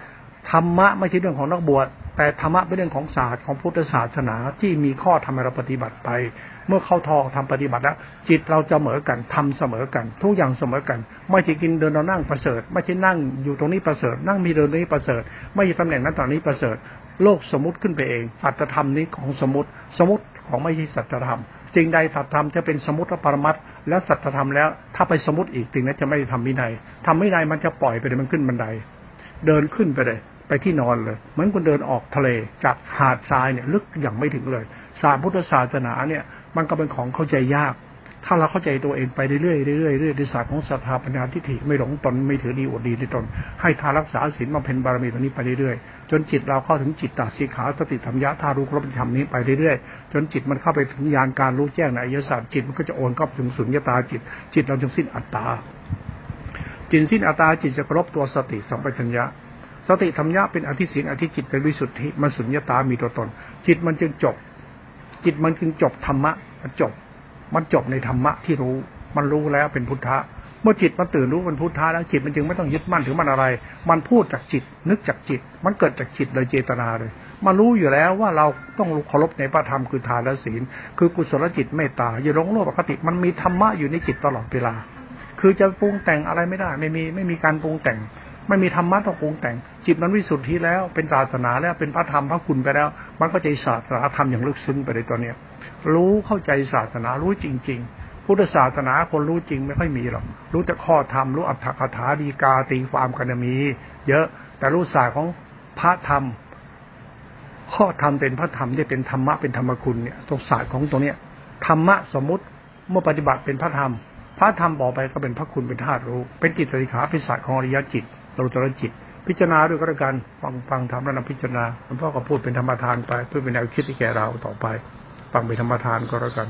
ธรรมะไม่ใช่เรื่องของนักบวชแต่ธรรมะเป็นเรื่องของศาสตร์ของพุทธศาสนาที่มีข้อธรรมเราปฏิบัติไปเมื่อเข้าทองทำปฏิบัติแล้วจิตเราเสมอกันทำเสมอกันทุกอย่างเสมอกันไม่ใช่กินเดินเรานั่งประเสริฐไม่ใช่นั่งอยู่ตรงนี้ประเสริฐนั่งมีเดินตรงนี้ประเสริฐไม่ใช่ตำแหน่งนั้นตอนนี้ประเสริฐโลกสมมติขึ้นไปเองสัจธรรมนี้ของสมมติสมมติของไม่ใช่สัจธรรมสิ่งใดสัจธรรมจะเป็นสมมติและปรมัตถ์และสัจธรรมแล้วถ้าไปสมมติอีกสิ่งนั้นจะไม่ได้ทำวินัยทำวินัยมันจะปล่อยไปเลยมันขึ้นบันไดเดินขึ้นไปเลยไปที่นอนเลยเหมือนคนเดินออกทะเลจากหาดทรายเนี่ยลึกอย่างไม่ถึงเลยศาสตร์พุทธศาสนาเนี่ยมันก็เป็นของเข้าใจยากถ้าเราเข้าใจตัวเองไปเรื่อยๆเรื่อยๆเรื่อยๆด้วยศาสตร์ของศรัทธาปัญญาทิฏฐิไม่หลงตนไม่ถือดีอวดดีในตนให้ทานรักษาศีลบำเพ็ญบารมีตัวนี้ไปเรื่อยๆจนจิตเราเข้าถึงจิตตสิกขาสติธัมมยะธาตุรู้ครบธรรมนี้ไปเรื่อยๆจนจิตมันเข้าไปถึงญาณการรู้แจ้งในอริยสัจจิตมันก็จะโอนเข้าถึงสุญญตาจิตจิตเราจึงสิ้นอัตตาจิตสิ้นอัตตาจิตจะครบตัวสติสัมปชัญญะ สติธรรมญะเป็นอธิศีลอธิจิตเป็นวิสุทธิมันสุญญตามีตัวตนจิตมันจึงจบจิตมันจึงจบธรรมะมันจบมันจบในธรรมะที่รู้มันรู้แล้วเป็นพุทธะเมื่อจิตมันตื่นรู้มันพุทธะแล้วจิตมันจึงไม่ต้องยึดมั่นถือมันอะไรมันพูดจากจิตนึกจากจิตมันเกิดจากจิตโดยเจตนาเลยมันรู้อยู่แล้วว่าเราต้องเคารพในพระธรรมคือทานและศีลคือกุศลจิตเมตตาอย่าหลงโลภอคติมันมีธรรมะอยู่ในจิตตลอดเวลาคือจะปรุงแต่งอะไรไม่ได้ไม่มีไม่มีการปรุงแต่งไม่มีธรรมะต้องปรุงแต่งจิตมันวิสุทธิแล้วเป็นศาสนาแล้วเป็นพระธรรมพระคุณไปแล้วมันก็ใจศาสนาธรรมอย่างลึกซึ้งไปเลยตัวเนี้ยรู้เข้าใจศาสนารู้จริงๆพุทธศาสนาคนรู้จริงไม่ค่อยมีหรอกรู้แต่ข้อธรรมรู้อรรถคถาดีกาตีความกันมีเยอะแต่รู้ศาสตร์ของพระธรรมข้อธรรมเป็นพระธรรมที่เป็นธรรมะเป็นธรรมคุณเนี่ยตรงศาสตร์ของตัวเนี้ยธรรมะสมมติเมื่อปฏิบัติเป็นพระธรรมพระธรรมบอกไปก็เป็นพระคุณเป็นธาตุรู้เป็นจิตสิกขาเป็นศาสตร์ของอริยจิตตรุตรจิตพิจารณาด้วยก็แล้วกันฟังฟังธรรมแล้วนำพิจารณาหลวงพ่อก็พูดเป็นธรรมทานไปเพื่อเป็นแนวคิดที่แก่เราต่อไปฟังเป็นธรรมทานก็แล้วกัน